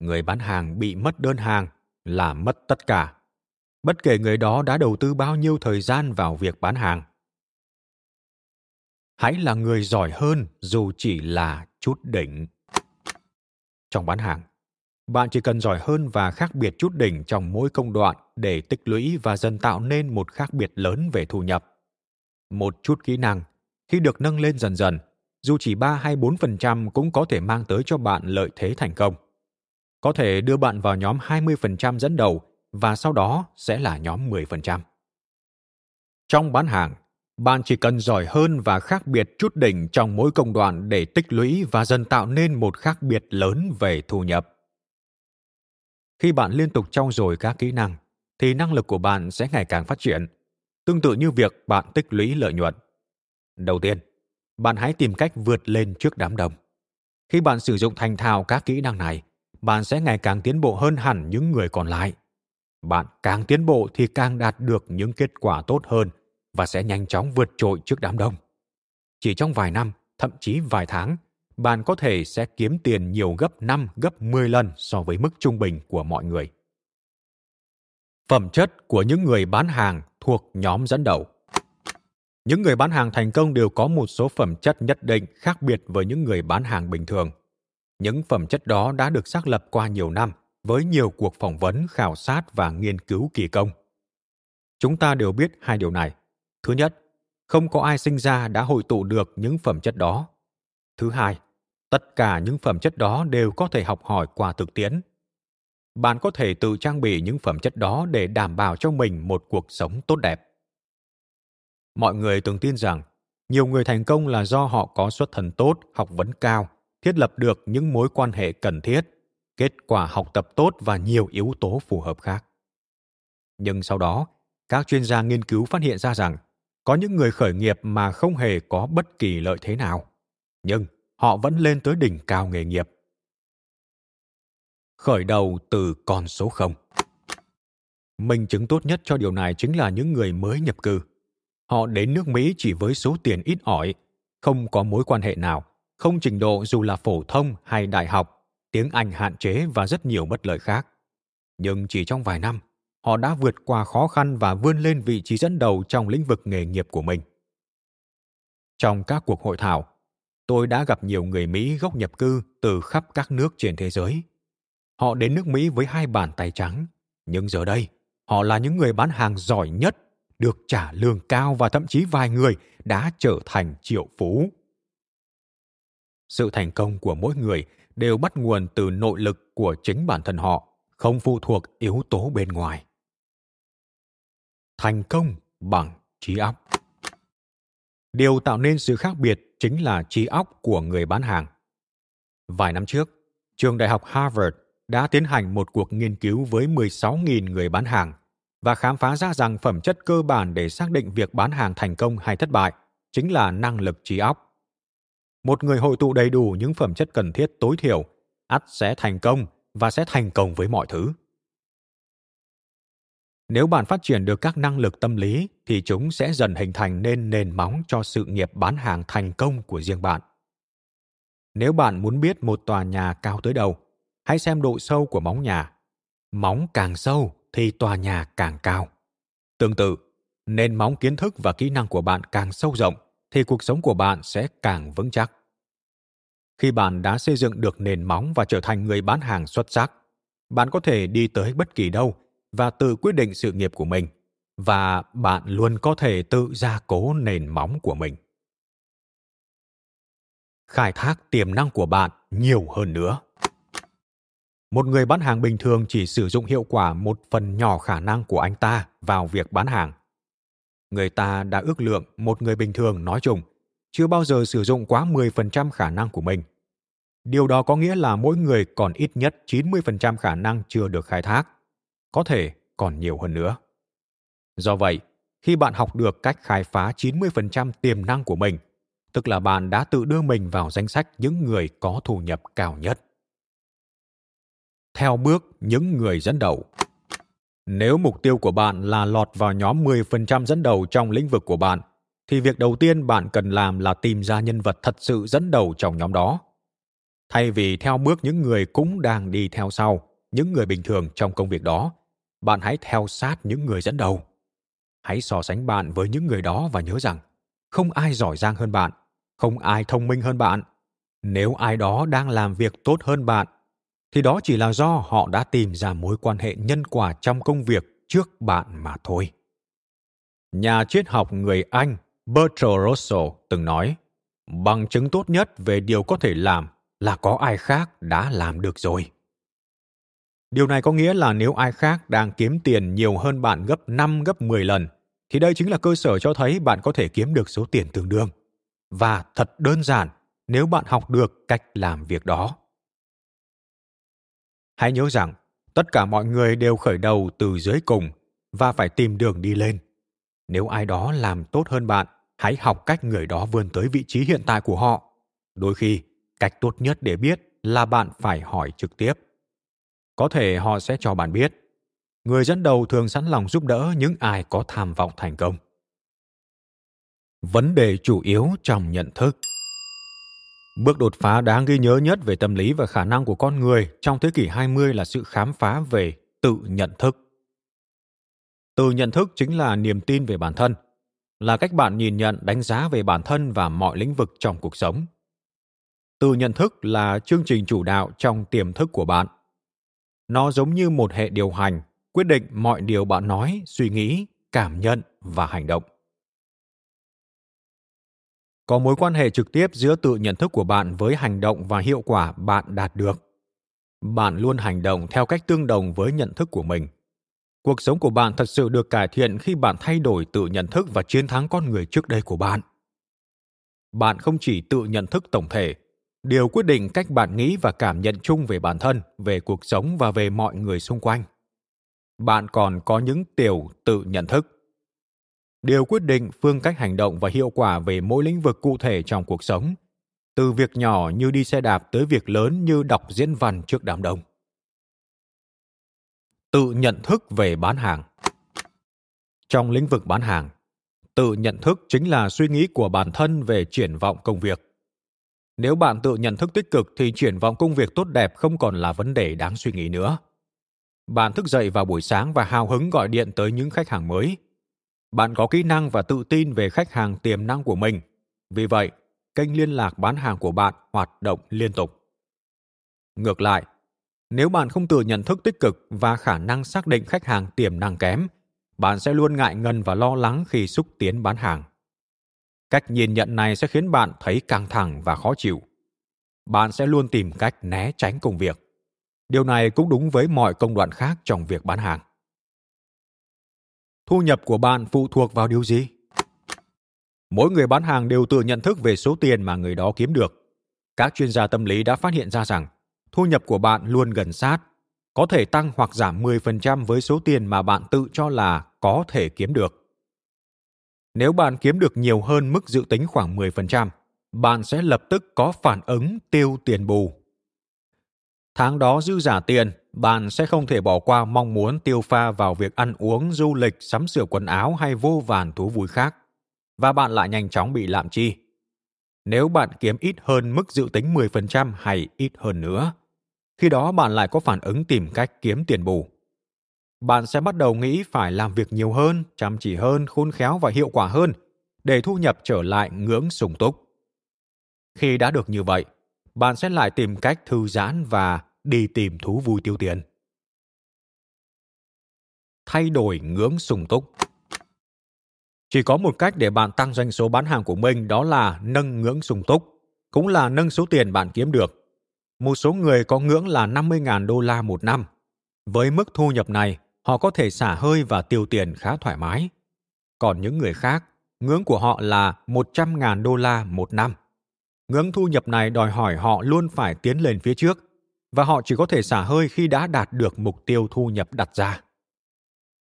Người bán hàng bị mất đơn hàng là mất tất cả, bất kể người đó đã đầu tư bao nhiêu thời gian vào việc bán hàng. Hãy là người giỏi hơn dù chỉ là chút đỉnh. Trong bán hàng, bạn chỉ cần giỏi hơn và khác biệt chút đỉnh trong mỗi công đoạn để tích lũy và dần tạo nên một khác biệt lớn về thu nhập. Một chút kỹ năng, khi được nâng lên dần dần, dù chỉ 3 hay 4% cũng có thể mang tới cho bạn lợi thế thành công. Có thể đưa bạn vào nhóm 20% dẫn đầu và sau đó sẽ là nhóm 10%. Trong bán hàng, bạn chỉ cần giỏi hơn và khác biệt chút đỉnh trong mỗi công đoạn để tích lũy và dần tạo nên một khác biệt lớn về thu nhập. Khi bạn liên tục trau dồi các kỹ năng, thì năng lực của bạn sẽ ngày càng phát triển, tương tự như việc bạn tích lũy lợi nhuận. Đầu tiên, bạn hãy tìm cách vượt lên trước đám đông. Khi bạn sử dụng thành thạo các kỹ năng này, bạn sẽ ngày càng tiến bộ hơn hẳn những người còn lại. Bạn càng tiến bộ thì càng đạt được những kết quả tốt hơn và sẽ nhanh chóng vượt trội trước đám đông. Chỉ trong vài năm, thậm chí vài tháng, bạn có thể sẽ kiếm tiền nhiều gấp 5, gấp 10 lần so với mức trung bình của mọi người. Phẩm chất của những người bán hàng thuộc nhóm dẫn đầu. Những người bán hàng thành công đều có một số phẩm chất nhất định khác biệt với những người bán hàng bình thường. Những phẩm chất đó đã được xác lập qua nhiều năm với nhiều cuộc phỏng vấn, khảo sát và nghiên cứu kỳ công. Chúng ta đều biết hai điều này. Thứ nhất, không có ai sinh ra đã hội tụ được những phẩm chất đó. Thứ hai, tất cả những phẩm chất đó đều có thể học hỏi qua thực tiễn. Bạn có thể tự trang bị những phẩm chất đó để đảm bảo cho mình một cuộc sống tốt đẹp. Mọi người từng tin rằng, nhiều người thành công là do họ có xuất thân tốt, học vấn cao, thiết lập được những mối quan hệ cần thiết, kết quả học tập tốt và nhiều yếu tố phù hợp khác. Nhưng sau đó, các chuyên gia nghiên cứu phát hiện ra rằng có những người khởi nghiệp mà không hề có bất kỳ lợi thế nào, nhưng họ vẫn lên tới đỉnh cao nghề nghiệp. Khởi đầu từ con số 0. Minh chứng tốt nhất cho điều này chính là những người mới nhập cư. Họ đến nước Mỹ chỉ với số tiền ít ỏi, không có mối quan hệ nào, không trình độ dù là phổ thông hay đại học, tiếng Anh hạn chế và rất nhiều bất lợi khác. Nhưng chỉ trong vài năm, họ đã vượt qua khó khăn và vươn lên vị trí dẫn đầu trong lĩnh vực nghề nghiệp của mình. Trong các cuộc hội thảo, tôi đã gặp nhiều người Mỹ gốc nhập cư từ khắp các nước trên thế giới. Họ đến nước Mỹ với hai bàn tay trắng, nhưng giờ đây, họ là những người bán hàng giỏi nhất, được trả lương cao và thậm chí vài người đã trở thành triệu phú. Sự thành công của mỗi người đều bắt nguồn từ nội lực của chính bản thân họ, không phụ thuộc yếu tố bên ngoài. Thành công bằng trí óc. Điều tạo nên sự khác biệt chính là trí óc của người bán hàng. Vài năm trước, trường đại học Harvard đã tiến hành một cuộc nghiên cứu với 16.000 người bán hàng và khám phá ra rằng phẩm chất cơ bản để xác định việc bán hàng thành công hay thất bại chính là năng lực trí óc. Một người hội tụ đầy đủ những phẩm chất cần thiết tối thiểu, ắt sẽ thành công và sẽ thành công với mọi thứ. Nếu bạn phát triển được các năng lực tâm lý thì chúng sẽ dần hình thành nên nền móng cho sự nghiệp bán hàng thành công của riêng bạn. Nếu bạn muốn biết một tòa nhà cao tới đâu, hãy xem độ sâu của móng nhà. Móng càng sâu thì tòa nhà càng cao. Tương tự, nền móng kiến thức và kỹ năng của bạn càng sâu rộng thì cuộc sống của bạn sẽ càng vững chắc. Khi bạn đã xây dựng được nền móng và trở thành người bán hàng xuất sắc, bạn có thể đi tới bất kỳ đâu và tự quyết định sự nghiệp của mình, và bạn luôn có thể tự gia cố nền móng của mình. Khai thác tiềm năng của bạn nhiều hơn nữa. Một người bán hàng bình thường chỉ sử dụng hiệu quả một phần nhỏ khả năng của anh ta vào việc bán hàng. Người ta đã ước lượng một người bình thường nói chung chưa bao giờ sử dụng quá 10% khả năng của mình. Điều đó có nghĩa là mỗi người còn ít nhất 90% khả năng chưa được khai thác, có thể còn nhiều hơn nữa. Do vậy, khi bạn học được cách khai phá 90% tiềm năng của mình, tức là bạn đã tự đưa mình vào danh sách những người có thu nhập cao nhất. Theo bước những người dẫn đầu. Nếu mục tiêu của bạn là lọt vào nhóm 10% dẫn đầu trong lĩnh vực của bạn, thì việc đầu tiên bạn cần làm là tìm ra nhân vật thật sự dẫn đầu trong nhóm đó. Thay vì theo bước những người cũng đang đi theo sau, những người bình thường trong công việc đó, bạn hãy theo sát những người dẫn đầu. Hãy so sánh bạn với những người đó và nhớ rằng, không ai giỏi giang hơn bạn, không ai thông minh hơn bạn. Nếu ai đó đang làm việc tốt hơn bạn, thì đó chỉ là do họ đã tìm ra mối quan hệ nhân quả trong công việc trước bạn mà thôi. Nhà triết học người Anh Bertrand Russell từng nói, bằng chứng tốt nhất về điều có thể làm là có ai khác đã làm được rồi. Điều này có nghĩa là nếu ai khác đang kiếm tiền nhiều hơn bạn gấp 5, gấp 10 lần, thì đây chính là cơ sở cho thấy bạn có thể kiếm được số tiền tương đương. Và thật đơn giản nếu bạn học được cách làm việc đó. Hãy nhớ rằng, tất cả mọi người đều khởi đầu từ dưới cùng và phải tìm đường đi lên. Nếu ai đó làm tốt hơn bạn, hãy học cách người đó vươn tới vị trí hiện tại của họ. Đôi khi, cách tốt nhất để biết là bạn phải hỏi trực tiếp. Có thể họ sẽ cho bạn biết. Người dẫn đầu thường sẵn lòng giúp đỡ những ai có tham vọng thành công. Vấn đề chủ yếu trong nhận thức. Bước đột phá đáng ghi nhớ nhất về tâm lý và khả năng của con người trong thế kỷ 20 là sự khám phá về tự nhận thức. Tự nhận thức chính là niềm tin về bản thân, là cách bạn nhìn nhận, đánh giá về bản thân và mọi lĩnh vực trong cuộc sống. Tự nhận thức là chương trình chủ đạo trong tiềm thức của bạn. Nó giống như một hệ điều hành, quyết định mọi điều bạn nói, suy nghĩ, cảm nhận và hành động. Có mối quan hệ trực tiếp giữa tự nhận thức của bạn với hành động và hiệu quả bạn đạt được. Bạn luôn hành động theo cách tương đồng với nhận thức của mình. Cuộc sống của bạn thật sự được cải thiện khi bạn thay đổi tự nhận thức và chiến thắng con người trước đây của bạn. Bạn không chỉ tự nhận thức tổng thể, điều quyết định cách bạn nghĩ và cảm nhận chung về bản thân, về cuộc sống và về mọi người xung quanh. Bạn còn có những tiểu tự nhận thức. Điều quyết định phương cách hành động và hiệu quả về mỗi lĩnh vực cụ thể trong cuộc sống, từ việc nhỏ như đi xe đạp tới việc lớn như đọc diễn văn trước đám đông. Tự nhận thức về bán hàng. Trong lĩnh vực bán hàng, tự nhận thức chính là suy nghĩ của bản thân về triển vọng công việc. Nếu bạn tự nhận thức tích cực thì triển vọng công việc tốt đẹp không còn là vấn đề đáng suy nghĩ nữa. Bạn thức dậy vào buổi sáng và hào hứng gọi điện tới những khách hàng mới. Bạn có kỹ năng và tự tin về khách hàng tiềm năng của mình. Vì vậy, kênh liên lạc bán hàng của bạn hoạt động liên tục. Ngược lại, nếu bạn không tự nhận thức tích cực và khả năng xác định khách hàng tiềm năng kém, bạn sẽ luôn ngại ngần và lo lắng khi xúc tiến bán hàng. Cách nhìn nhận này sẽ khiến bạn thấy căng thẳng và khó chịu. Bạn sẽ luôn tìm cách né tránh công việc. Điều này cũng đúng với mọi công đoạn khác trong việc bán hàng. Thu nhập của bạn phụ thuộc vào điều gì? Mỗi người bán hàng đều tự nhận thức về số tiền mà người đó kiếm được. Các chuyên gia tâm lý đã phát hiện ra rằng thu nhập của bạn luôn gần sát, có thể tăng hoặc giảm 10% với số tiền mà bạn tự cho là có thể kiếm được. Nếu bạn kiếm được nhiều hơn mức dự tính khoảng 10%, bạn sẽ lập tức có phản ứng tiêu tiền bù. Tháng đó dư giả tiền, bạn sẽ không thể bỏ qua mong muốn tiêu pha vào việc ăn uống, du lịch, sắm sửa quần áo hay vô vàn thú vui khác, và bạn lại nhanh chóng bị lạm chi. Nếu bạn kiếm ít hơn mức dự tính 10% hay ít hơn nữa, khi đó bạn lại có phản ứng tìm cách kiếm tiền bù. Bạn sẽ bắt đầu nghĩ phải làm việc nhiều hơn, chăm chỉ hơn, khôn khéo và hiệu quả hơn để thu nhập trở lại ngưỡng sung túc. Khi đã được như vậy, bạn sẽ lại tìm cách thư giãn và đi tìm thú vui tiêu tiền. Thay đổi ngưỡng sung túc. Chỉ có một cách để bạn tăng doanh số bán hàng của mình, đó là nâng ngưỡng sung túc, cũng là nâng số tiền bạn kiếm được. Một số người có ngưỡng là $50,000 một năm. Với mức thu nhập này, họ có thể xả hơi và tiêu tiền khá thoải mái. Còn những người khác, ngưỡng của họ là $100,000 một năm. Ngưỡng thu nhập này đòi hỏi họ luôn phải tiến lên phía trước, và họ chỉ có thể xả hơi khi đã đạt được mục tiêu thu nhập đặt ra.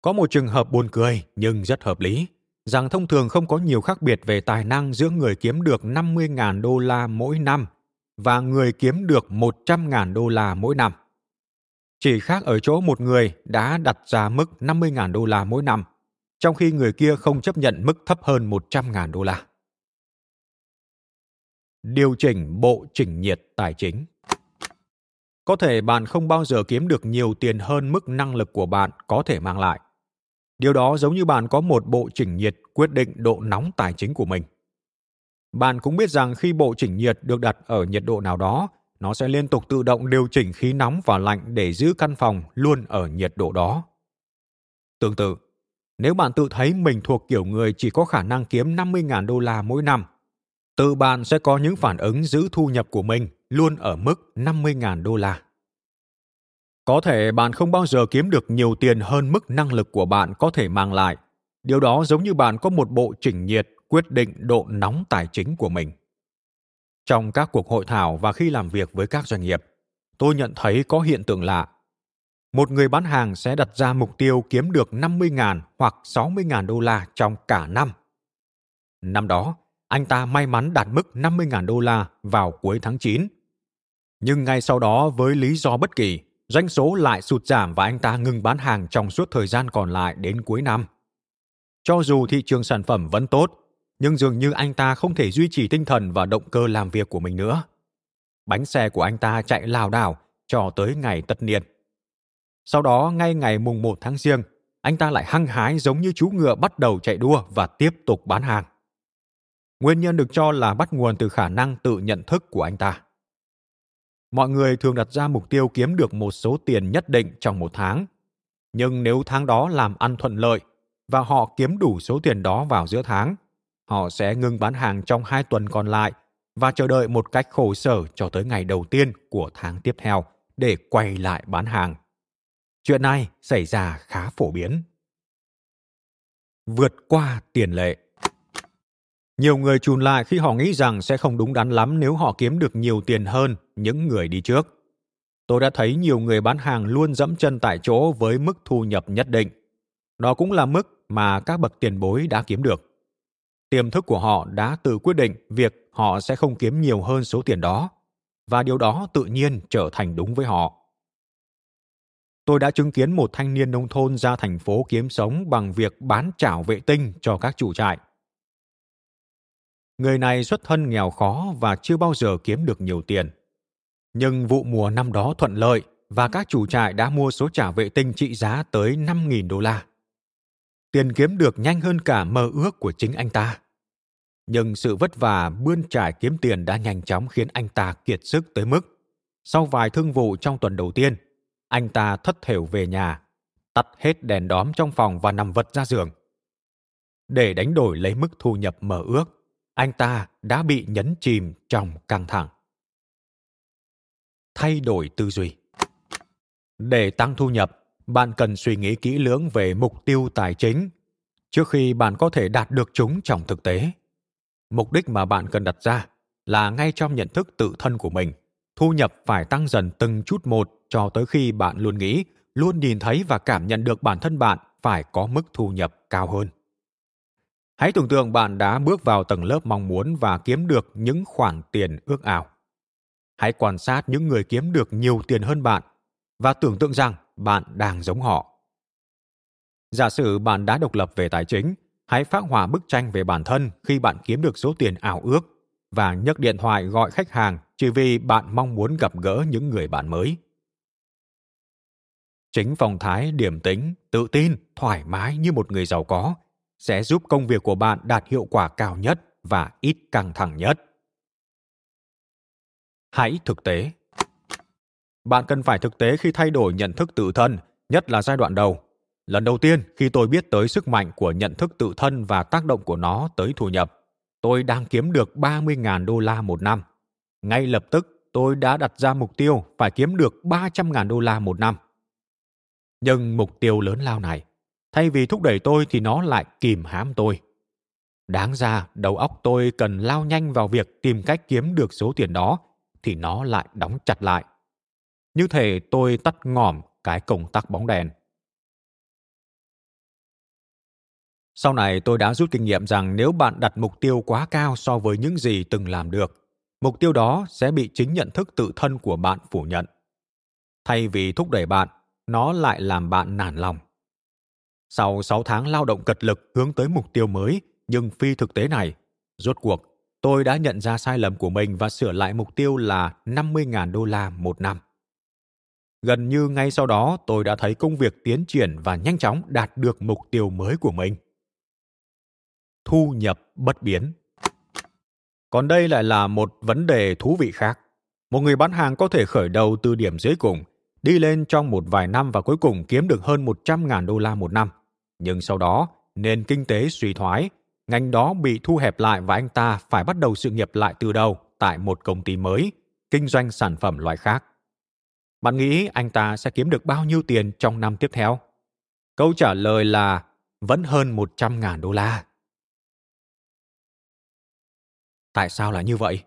Có một trường hợp buồn cười nhưng rất hợp lý, rằng thông thường không có nhiều khác biệt về tài năng giữa người kiếm được $50,000 mỗi năm và người kiếm được $100,000 mỗi năm. Chỉ khác ở chỗ một người đã đặt ra mức $50,000 mỗi năm, trong khi người kia không chấp nhận mức thấp hơn $100,000. Điều chỉnh bộ chỉnh nhiệt tài chính. Có thể bạn không bao giờ kiếm được nhiều tiền hơn mức năng lực của bạn có thể mang lại. Điều đó giống như bạn có một bộ chỉnh nhiệt quyết định độ nóng tài chính của mình. Bạn cũng biết rằng khi bộ chỉnh nhiệt được đặt ở nhiệt độ nào đó, nó sẽ liên tục tự động điều chỉnh khí nóng và lạnh để giữ căn phòng luôn ở nhiệt độ đó. Tương tự, nếu bạn tự thấy mình thuộc kiểu người chỉ có khả năng kiếm $50,000 mỗi năm, tự bạn sẽ có những phản ứng giữ thu nhập của mình luôn ở mức $50,000. Có thể bạn không bao giờ kiếm được nhiều tiền hơn mức năng lực của bạn có thể mang lại. Điều đó giống như bạn có một bộ chỉnh nhiệt quyết định độ nóng tài chính của mình. Trong các cuộc hội thảo và khi làm việc với các doanh nghiệp, tôi nhận thấy có hiện tượng lạ. Một người bán hàng sẽ đặt ra mục tiêu kiếm được $50,000 hoặc $60,000 trong cả năm. Năm đó, anh ta may mắn đạt mức $50,000 vào cuối tháng 9. Nhưng ngay sau đó, với lý do bất kỳ, doanh số lại sụt giảm và anh ta ngừng bán hàng trong suốt thời gian còn lại đến cuối năm. Cho dù thị trường sản phẩm vẫn tốt, nhưng dường như anh ta không thể duy trì tinh thần và động cơ làm việc của mình nữa. Bánh xe của anh ta chạy lảo đảo cho tới ngày tất niên. Sau đó, ngay ngày mùng 1 tháng Giêng, anh ta lại hăng hái giống như chú ngựa bắt đầu chạy đua và tiếp tục bán hàng. Nguyên nhân được cho là bắt nguồn từ khả năng tự nhận thức của anh ta. Mọi người thường đặt ra mục tiêu kiếm được một số tiền nhất định trong một tháng. Nhưng nếu tháng đó làm ăn thuận lợi và họ kiếm đủ số tiền đó vào giữa tháng, họ sẽ ngừng bán hàng trong 2 tuần còn lại và chờ đợi một cách khổ sở cho tới ngày đầu tiên của tháng tiếp theo để quay lại bán hàng. Chuyện này xảy ra khá phổ biến. Vượt qua tiền lệ. Nhiều người chùn lại khi họ nghĩ rằng sẽ không đúng đắn lắm nếu họ kiếm được nhiều tiền hơn những người đi trước. Tôi đã thấy nhiều người bán hàng luôn dẫm chân tại chỗ với mức thu nhập nhất định. Đó cũng là mức mà các bậc tiền bối đã kiếm được. Tiềm thức của họ đã tự quyết định việc họ sẽ không kiếm nhiều hơn số tiền đó, và điều đó tự nhiên trở thành đúng với họ. Tôi đã chứng kiến một thanh niên nông thôn ra thành phố kiếm sống bằng việc bán chảo vệ tinh cho các chủ trại. Người này xuất thân nghèo khó và chưa bao giờ kiếm được nhiều tiền. Nhưng vụ mùa năm đó thuận lợi và các chủ trại đã mua số chả vệ tinh trị giá tới 5.000 đô la. Tiền kiếm được nhanh hơn cả mơ ước của chính anh ta. Nhưng sự vất vả bươn trải kiếm tiền đã nhanh chóng khiến anh ta kiệt sức tới mức sau vài thương vụ trong tuần đầu tiên, anh ta thất thểu về nhà, tắt hết đèn đóm trong phòng và nằm vật ra giường. Để đánh đổi lấy mức thu nhập mơ ước, anh ta đã bị nhấn chìm trong căng thẳng. Thay đổi tư duy. Để tăng thu nhập, bạn cần suy nghĩ kỹ lưỡng về mục tiêu tài chính trước khi bạn có thể đạt được chúng trong thực tế. Mục đích mà bạn cần đặt ra là ngay trong nhận thức tự thân của mình, thu nhập phải tăng dần từng chút một cho tới khi bạn luôn nghĩ, luôn nhìn thấy và cảm nhận được bản thân bạn phải có mức thu nhập cao hơn. Hãy tưởng tượng bạn đã bước vào tầng lớp mong muốn và kiếm được những khoản tiền ước ảo. Hãy quan sát những người kiếm được nhiều tiền hơn bạn và tưởng tượng rằng bạn đang giống họ. Giả sử bạn đã độc lập về tài chính, hãy phác họa bức tranh về bản thân khi bạn kiếm được số tiền ảo ước và nhấc điện thoại gọi khách hàng chỉ vì bạn mong muốn gặp gỡ những người bạn mới. Chính phong thái điềm tĩnh, tự tin, thoải mái như một người giàu có sẽ giúp công việc của bạn đạt hiệu quả cao nhất và ít căng thẳng nhất. Hãy thực tế. Bạn cần phải thực tế khi thay đổi nhận thức tự thân, nhất là giai đoạn đầu. Lần đầu tiên khi tôi biết tới sức mạnh của nhận thức tự thân và tác động của nó tới thu nhập, tôi đang kiếm được 30.000 đô la một năm. Ngay lập tức, tôi đã đặt ra mục tiêu phải kiếm được 300.000 đô la một năm. Nhưng mục tiêu lớn lao này, thay vì thúc đẩy tôi thì nó lại kìm hãm tôi. Đáng ra, đầu óc tôi cần lao nhanh vào việc tìm cách kiếm được số tiền đó, thì nó lại đóng chặt lại. Như thể tôi tắt ngòm cái công tắc bóng đèn. Sau này tôi đã rút kinh nghiệm rằng nếu bạn đặt mục tiêu quá cao so với những gì từng làm được, mục tiêu đó sẽ bị chính nhận thức tự thân của bạn phủ nhận. Thay vì thúc đẩy bạn, nó lại làm bạn nản lòng. Sau 6 tháng lao động cật lực hướng tới mục tiêu mới nhưng phi thực tế này, rốt cuộc tôi đã nhận ra sai lầm của mình và sửa lại mục tiêu là 50.000 đô la một năm. Gần như ngay sau đó tôi đã thấy công việc tiến triển và nhanh chóng đạt được mục tiêu mới của mình. Thu nhập bất biến. Còn đây lại là một vấn đề thú vị khác. Một người bán hàng có thể khởi đầu từ điểm dưới cùng, đi lên trong một vài năm và cuối cùng kiếm được hơn 100.000 đô la một năm. Nhưng sau đó, nền kinh tế suy thoái, ngành đó bị thu hẹp lại và anh ta phải bắt đầu sự nghiệp lại từ đầu tại một công ty mới, kinh doanh sản phẩm loại khác. Bạn nghĩ anh ta sẽ kiếm được bao nhiêu tiền trong năm tiếp theo? Câu trả lời là vẫn hơn 100.000 đô la. Tại sao lại như vậy?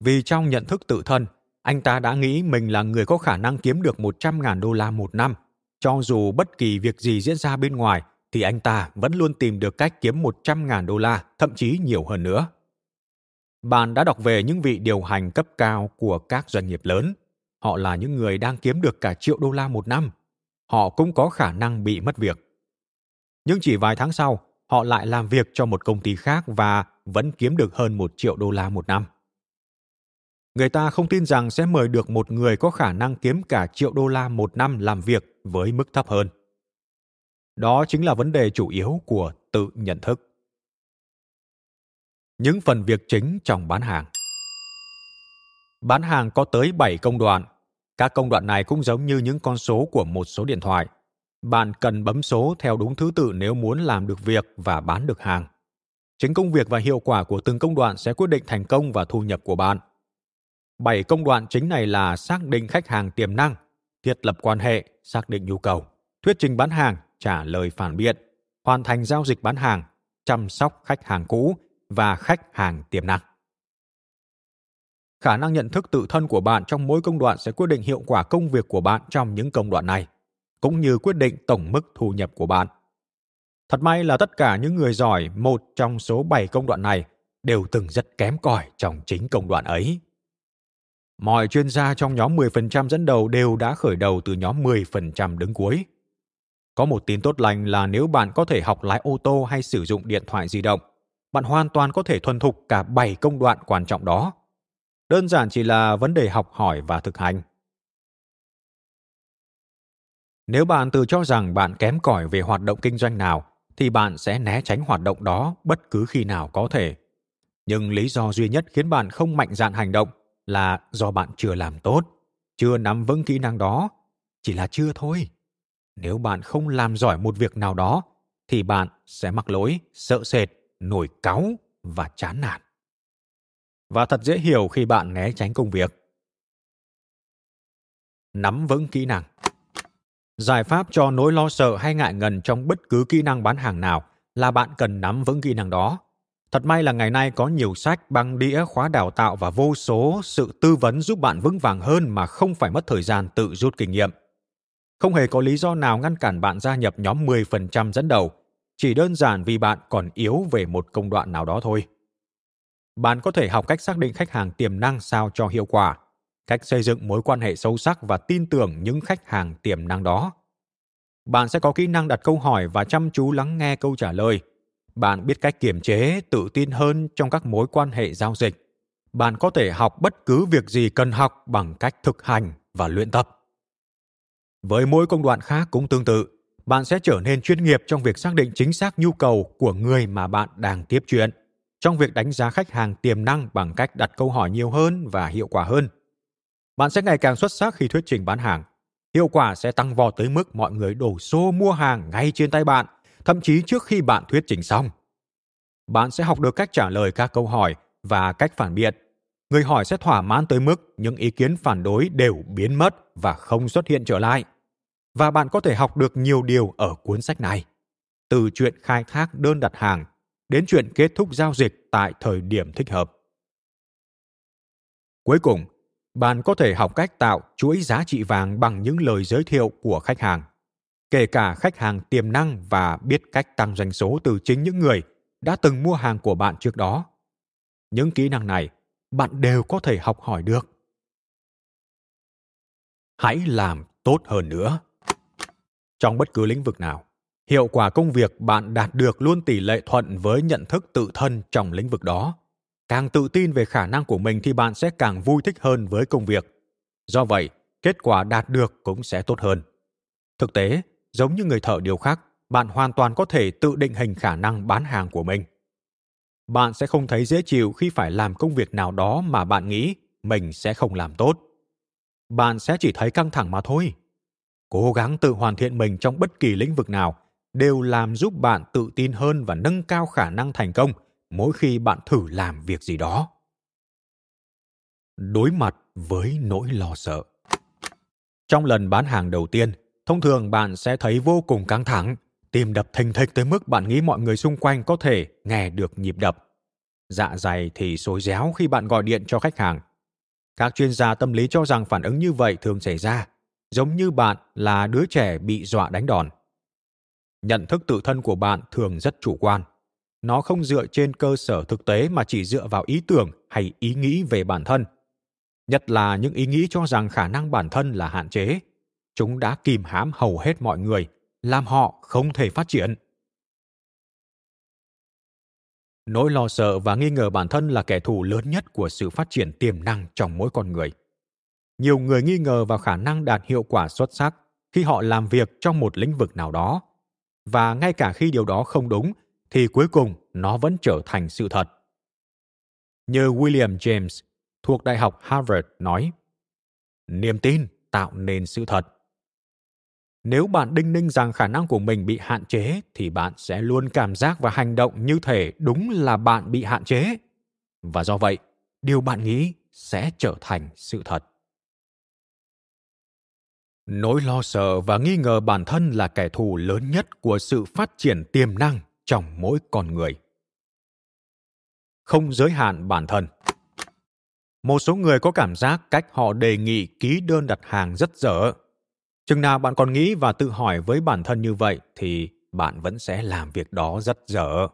Vì trong nhận thức tự thân, anh ta đã nghĩ mình là người có khả năng kiếm được 100.000 đô la một năm. Cho dù bất kỳ việc gì diễn ra bên ngoài, thì anh ta vẫn luôn tìm được cách kiếm 100.000 đô la, thậm chí nhiều hơn nữa. Bạn đã đọc về những vị điều hành cấp cao của các doanh nghiệp lớn. Họ là những người đang kiếm được cả triệu đô la một năm. Họ cũng có khả năng bị mất việc. Nhưng chỉ vài tháng sau, họ lại làm việc cho một công ty khác và vẫn kiếm được hơn 1 triệu đô la một năm. Người ta không tin rằng sẽ mời được một người có khả năng kiếm cả triệu đô la một năm làm việc với mức thấp hơn. Đó chính là vấn đề chủ yếu của tự nhận thức. Những phần việc chính trong bán hàng. Bán hàng có tới 7 công đoạn. Các công đoạn này cũng giống như những con số của một số điện thoại. Bạn cần bấm số theo đúng thứ tự nếu muốn làm được việc và bán được hàng. Chính công việc và hiệu quả của từng công đoạn sẽ quyết định thành công và thu nhập của bạn. 7 công đoạn chính này là xác định khách hàng tiềm năng, thiết lập quan hệ, xác định nhu cầu, thuyết trình bán hàng, trả lời phản biện, hoàn thành giao dịch bán hàng, chăm sóc khách hàng cũ và khách hàng tiềm năng. Khả năng nhận thức tự thân của bạn trong mỗi công đoạn sẽ quyết định hiệu quả công việc của bạn trong những công đoạn này, cũng như quyết định tổng mức thu nhập của bạn. Thật may là tất cả những người giỏi một trong số 7 công đoạn này đều từng rất kém cỏi trong chính công đoạn ấy. Mọi chuyên gia trong nhóm 10% dẫn đầu đều đã khởi đầu từ nhóm 10% đứng cuối. Có một tin tốt lành là nếu bạn có thể học lái ô tô hay sử dụng điện thoại di động, bạn hoàn toàn có thể thuần thục cả 7 công đoạn quan trọng đó. Đơn giản chỉ là vấn đề học hỏi và thực hành. Nếu bạn tự cho rằng bạn kém cỏi về hoạt động kinh doanh nào, thì bạn sẽ né tránh hoạt động đó bất cứ khi nào có thể. Nhưng lý do duy nhất khiến bạn không mạnh dạn hành động là do bạn chưa làm tốt, chưa nắm vững kỹ năng đó, chỉ là chưa thôi. Nếu bạn không làm giỏi một việc nào đó, thì bạn sẽ mắc lỗi, sợ sệt, nổi cáu và chán nản. Và thật dễ hiểu khi bạn né tránh công việc. Nắm vững kỹ năng. Giải pháp cho nỗi lo sợ hay ngại ngần trong bất cứ kỹ năng bán hàng nào là bạn cần nắm vững kỹ năng đó. Thật may là ngày nay có nhiều sách, băng đĩa, khóa đào tạo và vô số sự tư vấn giúp bạn vững vàng hơn mà không phải mất thời gian tự rút kinh nghiệm. Không hề có lý do nào ngăn cản bạn gia nhập nhóm 10% dẫn đầu, chỉ đơn giản vì bạn còn yếu về một công đoạn nào đó thôi. Bạn có thể học cách xác định khách hàng tiềm năng sao cho hiệu quả, cách xây dựng mối quan hệ sâu sắc và tin tưởng những khách hàng tiềm năng đó. Bạn sẽ có kỹ năng đặt câu hỏi và chăm chú lắng nghe câu trả lời. Bạn biết cách kiềm chế, tự tin hơn trong các mối quan hệ giao dịch. Bạn có thể học bất cứ việc gì cần học bằng cách thực hành và luyện tập. Với mỗi công đoạn khác cũng tương tự, bạn sẽ trở nên chuyên nghiệp trong việc xác định chính xác nhu cầu của người mà bạn đang tiếp chuyện, trong việc đánh giá khách hàng tiềm năng bằng cách đặt câu hỏi nhiều hơn và hiệu quả hơn. Bạn sẽ ngày càng xuất sắc khi thuyết trình bán hàng. Hiệu quả sẽ tăng vọt tới mức mọi người đổ xô mua hàng ngay trên tay bạn, thậm chí trước khi bạn thuyết trình xong. Bạn sẽ học được cách trả lời các câu hỏi và cách phản biện. Người hỏi sẽ thỏa mãn tới mức những ý kiến phản đối đều biến mất và không xuất hiện trở lại. Và bạn có thể học được nhiều điều ở cuốn sách này. Từ chuyện khai thác đơn đặt hàng đến chuyện kết thúc giao dịch tại thời điểm thích hợp. Cuối cùng, bạn có thể học cách tạo chuỗi giá trị vàng bằng những lời giới thiệu của khách hàng, kể cả khách hàng tiềm năng, và biết cách tăng doanh số từ chính những người đã từng mua hàng của bạn trước đó. Những kỹ năng này bạn đều có thể học hỏi được. Hãy làm tốt hơn nữa. Trong bất cứ lĩnh vực nào, hiệu quả công việc bạn đạt được luôn tỷ lệ thuận với nhận thức tự thân trong lĩnh vực đó. Càng tự tin về khả năng của mình thì bạn sẽ càng vui thích hơn với công việc. Do vậy, kết quả đạt được cũng sẽ tốt hơn. Thực tế, giống như người thợ điêu khắc, bạn hoàn toàn có thể tự định hình khả năng bán hàng của mình. Bạn sẽ không thấy dễ chịu khi phải làm công việc nào đó mà bạn nghĩ mình sẽ không làm tốt. Bạn sẽ chỉ thấy căng thẳng mà thôi. Cố gắng tự hoàn thiện mình trong bất kỳ lĩnh vực nào đều làm giúp bạn tự tin hơn và nâng cao khả năng thành công mỗi khi bạn thử làm việc gì đó. Đối mặt với nỗi lo sợ. Trong lần bán hàng đầu tiên, thông thường bạn sẽ thấy vô cùng căng thẳng, tim đập thình thịch tới mức bạn nghĩ mọi người xung quanh có thể nghe được nhịp đập. Dạ dày thì xối réo khi bạn gọi điện cho khách hàng. Các chuyên gia tâm lý cho rằng phản ứng như vậy thường xảy ra, giống như bạn là đứa trẻ bị dọa đánh đòn. Nhận thức tự thân của bạn thường rất chủ quan. Nó không dựa trên cơ sở thực tế mà chỉ dựa vào ý tưởng hay ý nghĩ về bản thân. Nhất là những ý nghĩ cho rằng khả năng bản thân là hạn chế. Chúng đã kìm hãm hầu hết mọi người, làm họ không thể phát triển. Nỗi lo sợ và nghi ngờ bản thân là kẻ thù lớn nhất của sự phát triển tiềm năng trong mỗi con người. Nhiều người nghi ngờ vào khả năng đạt hiệu quả xuất sắc khi họ làm việc trong một lĩnh vực nào đó. Và ngay cả khi điều đó không đúng, thì cuối cùng nó vẫn trở thành sự thật. Như William James thuộc Đại học Harvard nói, niềm tin tạo nên sự thật. Nếu bạn đinh ninh rằng khả năng của mình bị hạn chế, thì bạn sẽ luôn cảm giác và hành động như thể đúng là bạn bị hạn chế. Và do vậy, điều bạn nghĩ sẽ trở thành sự thật. Nỗi lo sợ và nghi ngờ bản thân là kẻ thù lớn nhất của sự phát triển tiềm năng trong mỗi con người. Không giới hạn bản thân. Một số người có cảm giác cách họ đề nghị ký đơn đặt hàng rất dở. Chừng nào bạn còn nghĩ và tự hỏi với bản thân như vậy thì bạn vẫn sẽ làm việc đó rất dở.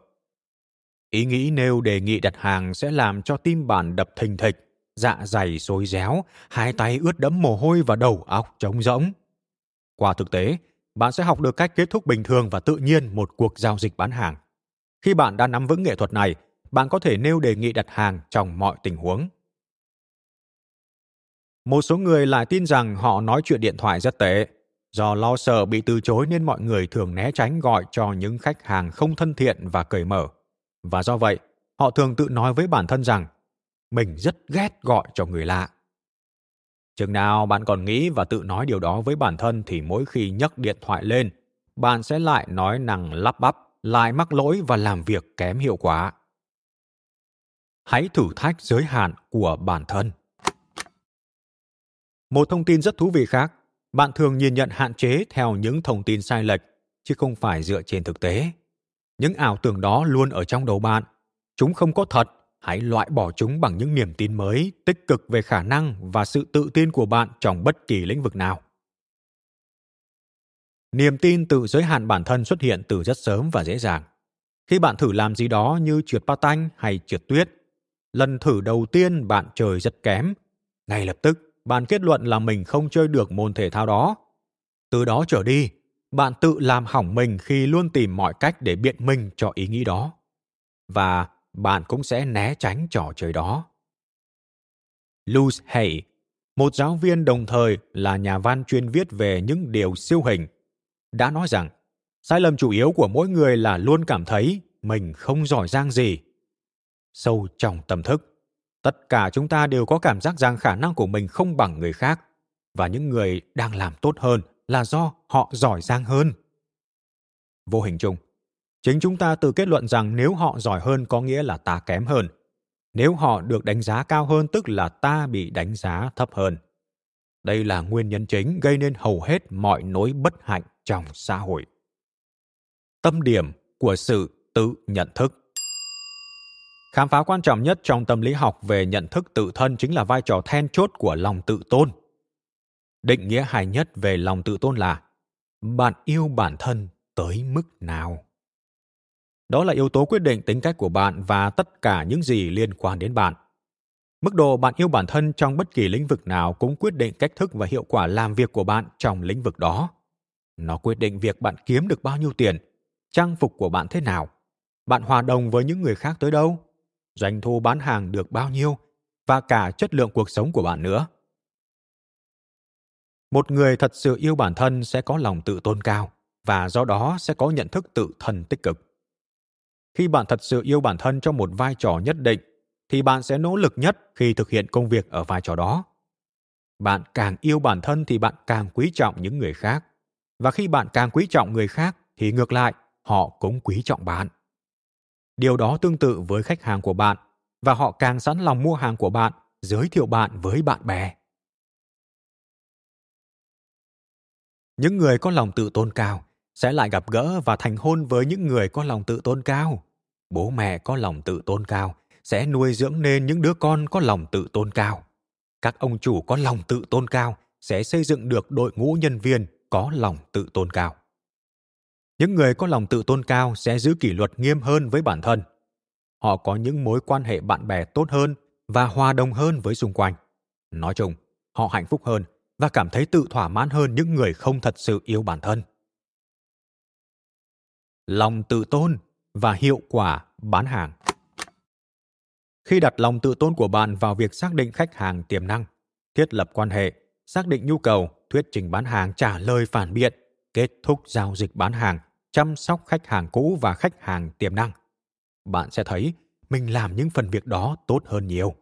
Ý nghĩ nêu đề nghị đặt hàng sẽ làm cho tim bạn đập thình thịch, dạ dày xối réo, hai tay ướt đẫm mồ hôi và đầu óc trống rỗng. Qua thực tế, bạn sẽ học được cách kết thúc bình thường và tự nhiên một cuộc giao dịch bán hàng. Khi bạn đã nắm vững nghệ thuật này, bạn có thể nêu đề nghị đặt hàng trong mọi tình huống. Một số người lại tin rằng họ nói chuyện điện thoại rất tệ. Do lo sợ bị từ chối nên mọi người thường né tránh gọi cho những khách hàng không thân thiện và cởi mở. Và do vậy, họ thường tự nói với bản thân rằng mình rất ghét gọi cho người lạ. Chừng nào bạn còn nghĩ và tự nói điều đó với bản thân thì mỗi khi nhấc điện thoại lên, bạn sẽ lại nói năng lắp bắp, lại mắc lỗi và làm việc kém hiệu quả. Hãy thử thách giới hạn của bản thân. Một thông tin rất thú vị khác, bạn thường nhìn nhận hạn chế theo những thông tin sai lệch, chứ không phải dựa trên thực tế. Những ảo tưởng đó luôn ở trong đầu bạn. Chúng không có thật, hãy loại bỏ chúng bằng những niềm tin mới, tích cực về khả năng và sự tự tin của bạn trong bất kỳ lĩnh vực nào. Niềm tin tự giới hạn bản thân xuất hiện từ rất sớm và dễ dàng. Khi bạn thử làm gì đó như trượt patin hay trượt tuyết, lần thử đầu tiên bạn chơi rất kém. Ngay lập tức, bạn kết luận là mình không chơi được môn thể thao đó. Từ đó trở đi, bạn tự làm hỏng mình khi luôn tìm mọi cách để biện minh cho ý nghĩ đó. Và bạn cũng sẽ né tránh trò chơi đó. Louise Hay, một giáo viên đồng thời là nhà văn chuyên viết về những điều siêu hình, đã nói rằng sai lầm chủ yếu của mỗi người là luôn cảm thấy mình không giỏi giang gì. Sâu trong tâm thức, tất cả chúng ta đều có cảm giác rằng khả năng của mình không bằng người khác, và những người đang làm tốt hơn là do họ giỏi giang hơn. Vô hình chung, chính chúng ta tự kết luận rằng nếu họ giỏi hơn có nghĩa là ta kém hơn. Nếu họ được đánh giá cao hơn tức là ta bị đánh giá thấp hơn. Đây là nguyên nhân chính gây nên hầu hết mọi nỗi bất hạnh trong xã hội. Tâm điểm của sự tự nhận thức. Khám phá quan trọng nhất trong tâm lý học về nhận thức tự thân chính là vai trò then chốt của lòng tự tôn. Định nghĩa hay nhất về lòng tự tôn là bạn yêu bản thân tới mức nào. Đó là yếu tố quyết định tính cách của bạn và tất cả những gì liên quan đến bạn. Mức độ bạn yêu bản thân trong bất kỳ lĩnh vực nào cũng quyết định cách thức và hiệu quả làm việc của bạn trong lĩnh vực đó. Nó quyết định việc bạn kiếm được bao nhiêu tiền, trang phục của bạn thế nào, bạn hòa đồng với những người khác tới đâu, doanh thu bán hàng được bao nhiêu và cả chất lượng cuộc sống của bạn nữa. Một người thật sự yêu bản thân sẽ có lòng tự tôn cao và do đó sẽ có nhận thức tự thân tích cực. Khi bạn thật sự yêu bản thân trong một vai trò nhất định, thì bạn sẽ nỗ lực nhất khi thực hiện công việc ở vai trò đó. Bạn càng yêu bản thân thì bạn càng quý trọng những người khác. Và khi bạn càng quý trọng người khác, thì ngược lại, họ cũng quý trọng bạn. Điều đó tương tự với khách hàng của bạn, và họ càng sẵn lòng mua hàng của bạn, giới thiệu bạn với bạn bè. Những người có lòng tự tôn cao sẽ lại gặp gỡ và thành hôn với những người có lòng tự tôn cao. Bố mẹ có lòng tự tôn cao sẽ nuôi dưỡng nên những đứa con có lòng tự tôn cao. Các ông chủ có lòng tự tôn cao sẽ xây dựng được đội ngũ nhân viên có lòng tự tôn cao. Những người có lòng tự tôn cao sẽ giữ kỷ luật nghiêm hơn với bản thân. Họ có những mối quan hệ bạn bè tốt hơn và hòa đồng hơn với xung quanh. Nói chung, họ hạnh phúc hơn và cảm thấy tự thỏa mãn hơn những người không thật sự yêu bản thân. Lòng tự tôn và hiệu quả bán hàng. Khi đặt lòng tự tôn của bạn vào việc xác định khách hàng tiềm năng, thiết lập quan hệ, xác định nhu cầu, thuyết trình bán hàng, trả lời phản biện, kết thúc giao dịch bán hàng, chăm sóc khách hàng cũ và khách hàng tiềm năng, bạn sẽ thấy mình làm những phần việc đó tốt hơn nhiều.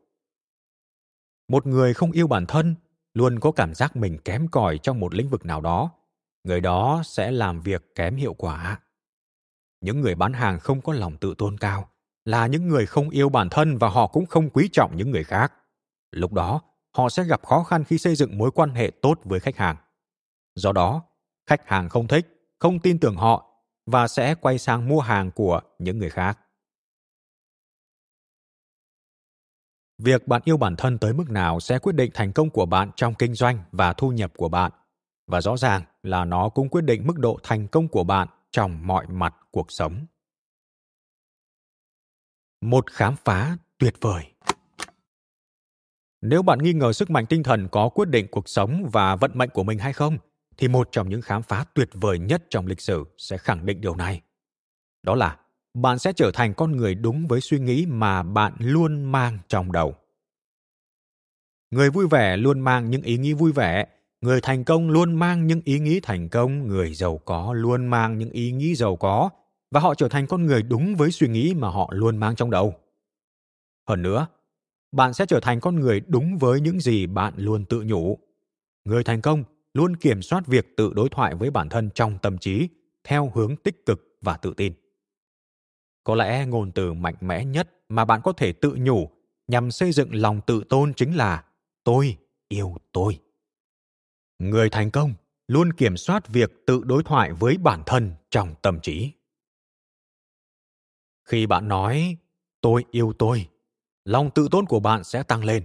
Một người không yêu bản thân, luôn có cảm giác mình kém cỏi trong một lĩnh vực nào đó, người đó sẽ làm việc kém hiệu quả. Những người bán hàng không có lòng tự tôn cao là những người không yêu bản thân và họ cũng không quý trọng những người khác. Lúc đó, họ sẽ gặp khó khăn khi xây dựng mối quan hệ tốt với khách hàng. Do đó, khách hàng không thích, không tin tưởng họ và sẽ quay sang mua hàng của những người khác. Việc bạn yêu bản thân tới mức nào sẽ quyết định thành công của bạn trong kinh doanh và thu nhập của bạn. Và rõ ràng là nó cũng quyết định mức độ thành công của bạn trong mọi mặt cuộc sống. Một khám phá tuyệt vời. Nếu bạn nghi ngờ sức mạnh tinh thần có quyết định cuộc sống và vận mệnh của mình hay không, thì một trong những khám phá tuyệt vời nhất trong lịch sử sẽ khẳng định điều này. Đó là bạn sẽ trở thành con người đúng với suy nghĩ mà bạn luôn mang trong đầu. Người vui vẻ luôn mang những ý nghĩ vui vẻ, Người thành công luôn mang những ý nghĩ thành công, người giàu có luôn mang những ý nghĩ giàu có, và họ trở thành con người đúng với suy nghĩ mà họ luôn mang trong đầu. Hơn nữa, bạn sẽ trở thành con người đúng với những gì bạn luôn tự nhủ. Người thành công luôn kiểm soát việc tự đối thoại với bản thân trong tâm trí theo hướng tích cực và tự tin. Có lẽ ngôn từ mạnh mẽ nhất mà bạn có thể tự nhủ nhằm xây dựng lòng tự tôn chính là tôi yêu tôi. Người thành công luôn kiểm soát việc tự đối thoại với bản thân trong tâm trí. Khi bạn nói tôi yêu tôi, lòng tự tôn của bạn sẽ tăng lên.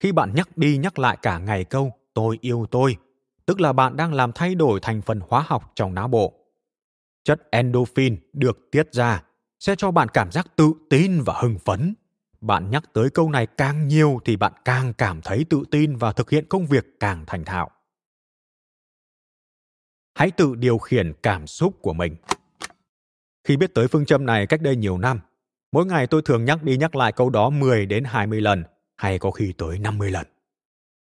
Khi bạn nhắc đi nhắc lại cả ngày câu tôi yêu tôi, tức là bạn đang làm thay đổi thành phần hóa học trong não bộ. Chất endorphin được tiết ra sẽ cho bạn cảm giác tự tin và hưng phấn. Bạn nhắc tới câu này càng nhiều thì bạn càng cảm thấy tự tin và thực hiện công việc càng thành thạo. Hãy tự điều khiển cảm xúc của mình. Khi biết tới phương châm này cách đây nhiều năm, mỗi ngày tôi thường nhắc đi nhắc lại câu đó 10 đến 20 lần, hay có khi tới 50 lần.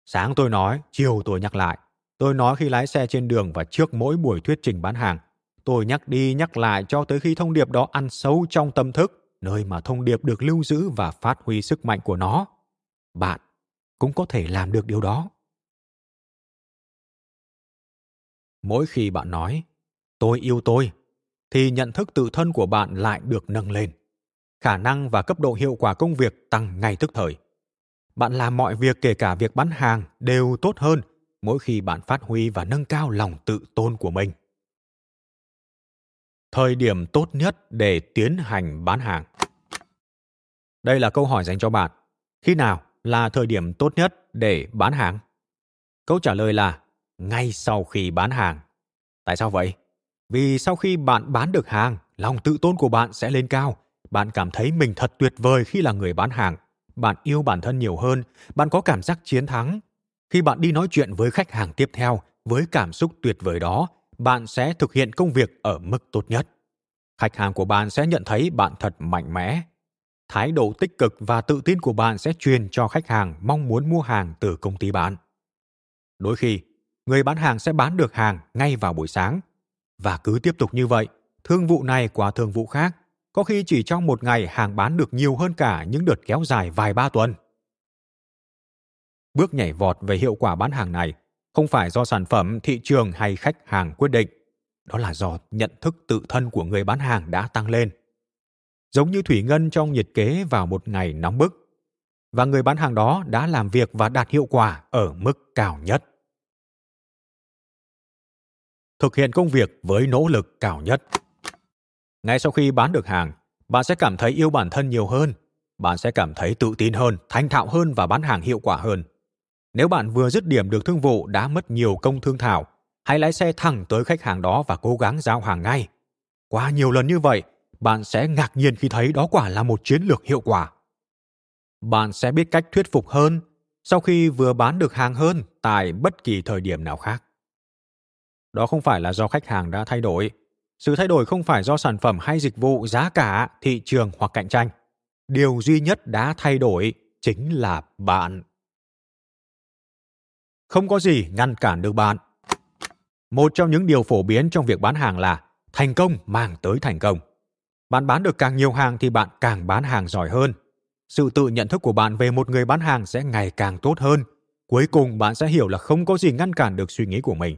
Sáng tôi nói, chiều tôi nhắc lại. Tôi nói khi lái xe trên đường và trước mỗi buổi thuyết trình bán hàng. Tôi nhắc đi nhắc lại cho tới khi thông điệp đó ăn sâu trong tâm thức, nơi mà thông điệp được lưu giữ và phát huy sức mạnh của nó. Bạn cũng có thể làm được điều đó. Mỗi khi bạn nói, tôi yêu tôi, thì nhận thức tự thân của bạn lại được nâng lên. Khả năng và cấp độ hiệu quả công việc tăng ngay tức thời. Bạn làm mọi việc kể cả việc bán hàng đều tốt hơn mỗi khi bạn phát huy và nâng cao lòng tự tôn của mình. Thời điểm tốt nhất để tiến hành bán hàng. Đây là câu hỏi dành cho bạn. Khi nào là thời điểm tốt nhất để bán hàng? Câu trả lời là ngay sau khi bán hàng. Tại sao vậy? Vì sau khi bạn bán được hàng, lòng tự tôn của bạn sẽ lên cao. Bạn cảm thấy mình thật tuyệt vời khi là người bán hàng. Bạn yêu bản thân nhiều hơn. Bạn có cảm giác chiến thắng. Khi bạn đi nói chuyện với khách hàng tiếp theo, với cảm xúc tuyệt vời đó, bạn sẽ thực hiện công việc ở mức tốt nhất. Khách hàng của bạn sẽ nhận thấy bạn thật mạnh mẽ. Thái độ tích cực và tự tin của bạn sẽ truyền cho khách hàng mong muốn mua hàng từ công ty bạn. Đôi khi, người bán hàng sẽ bán được hàng ngay vào buổi sáng. Và cứ tiếp tục như vậy, thương vụ này qua thương vụ khác. Có khi chỉ trong một ngày hàng bán được nhiều hơn cả những đợt kéo dài vài ba tuần. Bước nhảy vọt về hiệu quả bán hàng này không phải do sản phẩm, thị trường hay khách hàng quyết định. Đó là do nhận thức tự thân của người bán hàng đã tăng lên. Giống như thủy ngân trong nhiệt kế vào một ngày nóng bức. Và người bán hàng đó đã làm việc và đạt hiệu quả ở mức cao nhất. Thực hiện công việc với nỗ lực cao nhất. Ngay sau khi bán được hàng, bạn sẽ cảm thấy yêu bản thân nhiều hơn. Bạn sẽ cảm thấy tự tin hơn, thành thạo hơn và bán hàng hiệu quả hơn. Nếu bạn vừa dứt điểm được thương vụ đã mất nhiều công thương thảo, hãy lái xe thẳng tới khách hàng đó và cố gắng giao hàng ngay. Qua nhiều lần như vậy, bạn sẽ ngạc nhiên khi thấy đó quả là một chiến lược hiệu quả. Bạn sẽ biết cách thuyết phục hơn sau khi vừa bán được hàng hơn tại bất kỳ thời điểm nào khác. Đó không phải là do khách hàng đã thay đổi. Sự thay đổi không phải do sản phẩm hay dịch vụ, giá cả, thị trường hoặc cạnh tranh. Điều duy nhất đã thay đổi chính là bạn. Không có gì ngăn cản được bạn. Một trong những điều phổ biến trong việc bán hàng là thành công mang tới thành công. Bạn bán được càng nhiều hàng thì bạn càng bán hàng giỏi hơn. Sự tự nhận thức của bạn về một người bán hàng sẽ ngày càng tốt hơn. Cuối cùng bạn sẽ hiểu là không có gì ngăn cản được suy nghĩ của mình.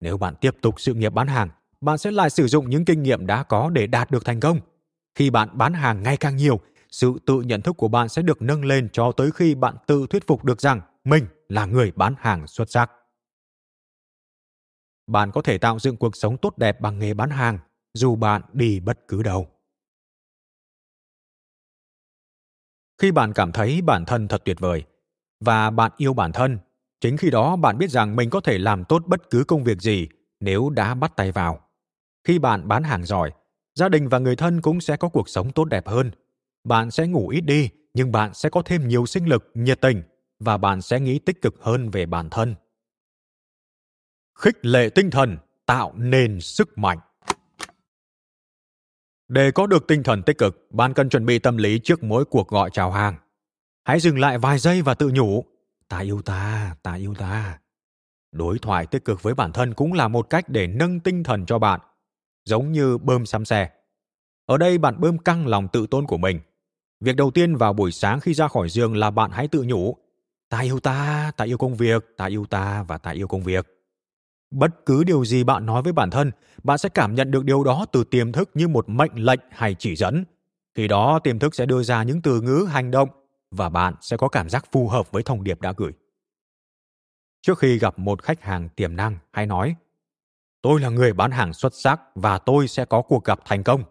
Nếu bạn tiếp tục sự nghiệp bán hàng, bạn sẽ lại sử dụng những kinh nghiệm đã có để đạt được thành công. Khi bạn bán hàng ngày càng nhiều, sự tự nhận thức của bạn sẽ được nâng lên cho tới khi bạn tự thuyết phục được rằng mình là người bán hàng xuất sắc. Bạn có thể tạo dựng cuộc sống tốt đẹp bằng nghề bán hàng, dù bạn đi bất cứ đâu. Khi bạn cảm thấy bản thân thật tuyệt vời và bạn yêu bản thân, chính khi đó bạn biết rằng mình có thể làm tốt bất cứ công việc gì nếu đã bắt tay vào. Khi bạn bán hàng giỏi, gia đình và người thân cũng sẽ có cuộc sống tốt đẹp hơn. Bạn sẽ ngủ ít đi, nhưng bạn sẽ có thêm nhiều sinh lực, nhiệt tình và bạn sẽ nghĩ tích cực hơn về bản thân. Khích lệ tinh thần tạo nên sức mạnh. Để có được tinh thần tích cực, bạn cần chuẩn bị tâm lý trước mỗi cuộc gọi chào hàng. Hãy dừng lại vài giây và tự nhủ: Ta yêu ta, ta yêu ta. Đối thoại tích cực với bản thân cũng là một cách để nâng tinh thần cho bạn, giống như bơm xăm xe. Ở đây bạn bơm căng lòng tự tôn của mình. Việc đầu tiên vào buổi sáng khi ra khỏi giường là bạn hãy tự nhủ: ta yêu công việc, ta yêu ta và ta yêu công việc. Bất cứ điều gì bạn nói với bản thân, bạn sẽ cảm nhận được điều đó từ tiềm thức như một mệnh lệnh hay chỉ dẫn. Khi đó tiềm thức sẽ đưa ra những từ ngữ hành động và bạn sẽ có cảm giác phù hợp với thông điệp đã gửi. Trước khi gặp một khách hàng tiềm năng, hãy nói: tôi là người bán hàng xuất sắc và tôi sẽ có cuộc gặp thành công.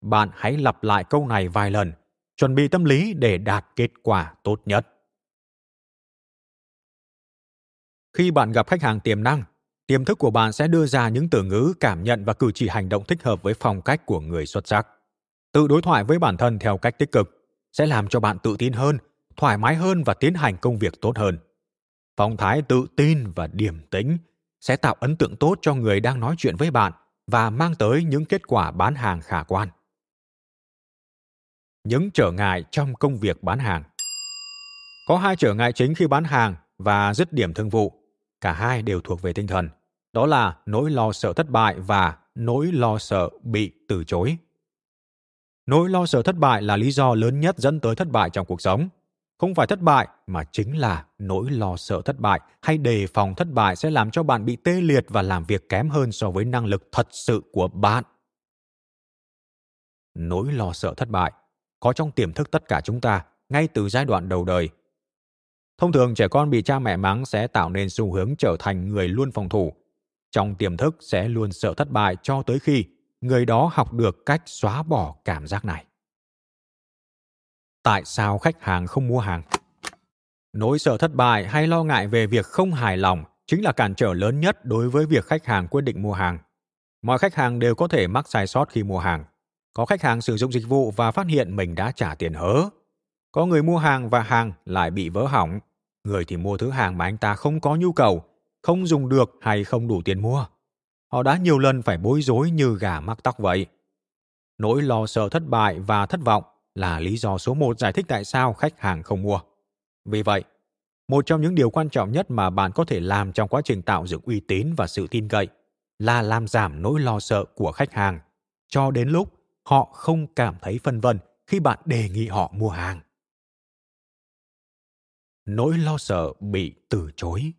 Bạn hãy lặp lại câu này vài lần, chuẩn bị tâm lý để đạt kết quả tốt nhất. Khi bạn gặp khách hàng tiềm năng, tiềm thức của bạn sẽ đưa ra những từ ngữ, cảm nhận và cử chỉ hành động thích hợp với phong cách của người xuất sắc. Tự đối thoại với bản thân theo cách tích cực sẽ làm cho bạn tự tin hơn, thoải mái hơn và tiến hành công việc tốt hơn. Phong thái tự tin và điềm tĩnh sẽ tạo ấn tượng tốt cho người đang nói chuyện với bạn và mang tới những kết quả bán hàng khả quan. Những trở ngại trong công việc bán hàng. Có hai trở ngại chính khi bán hàng và dứt điểm thương vụ. Cả hai đều thuộc về tinh thần. Đó là nỗi lo sợ thất bại và nỗi lo sợ bị từ chối. Nỗi lo sợ thất bại là lý do lớn nhất dẫn tới thất bại trong cuộc sống. Không phải thất bại mà chính là nỗi lo sợ thất bại hay đề phòng thất bại sẽ làm cho bạn bị tê liệt và làm việc kém hơn so với năng lực thật sự của bạn. Nỗi lo sợ thất bại có trong tiềm thức tất cả chúng ta ngay từ giai đoạn đầu đời. Thông thường trẻ con bị cha mẹ mắng sẽ tạo nên xu hướng trở thành người luôn phòng thủ. Trong tiềm thức sẽ luôn sợ thất bại cho tới khi người đó học được cách xóa bỏ cảm giác này. Tại sao khách hàng không mua hàng? Nỗi sợ thất bại hay lo ngại về việc không hài lòng chính là cản trở lớn nhất đối với việc khách hàng quyết định mua hàng. Mọi khách hàng đều có thể mắc sai sót khi mua hàng. Có khách hàng sử dụng dịch vụ và phát hiện mình đã trả tiền hớ. Có người mua hàng và hàng lại bị vỡ hỏng. Người thì mua thứ hàng mà anh ta không có nhu cầu, không dùng được hay không đủ tiền mua. Họ đã nhiều lần phải bối rối như gà mắc tóc vậy. Nỗi lo sợ thất bại và thất vọng là lý do số 1 giải thích tại sao khách hàng không mua. Vì vậy, một trong những điều quan trọng nhất mà bạn có thể làm trong quá trình tạo dựng uy tín và sự tin cậy là làm giảm nỗi lo sợ của khách hàng cho đến lúc họ không cảm thấy phân vân khi bạn đề nghị họ mua hàng. Nỗi lo sợ bị từ chối.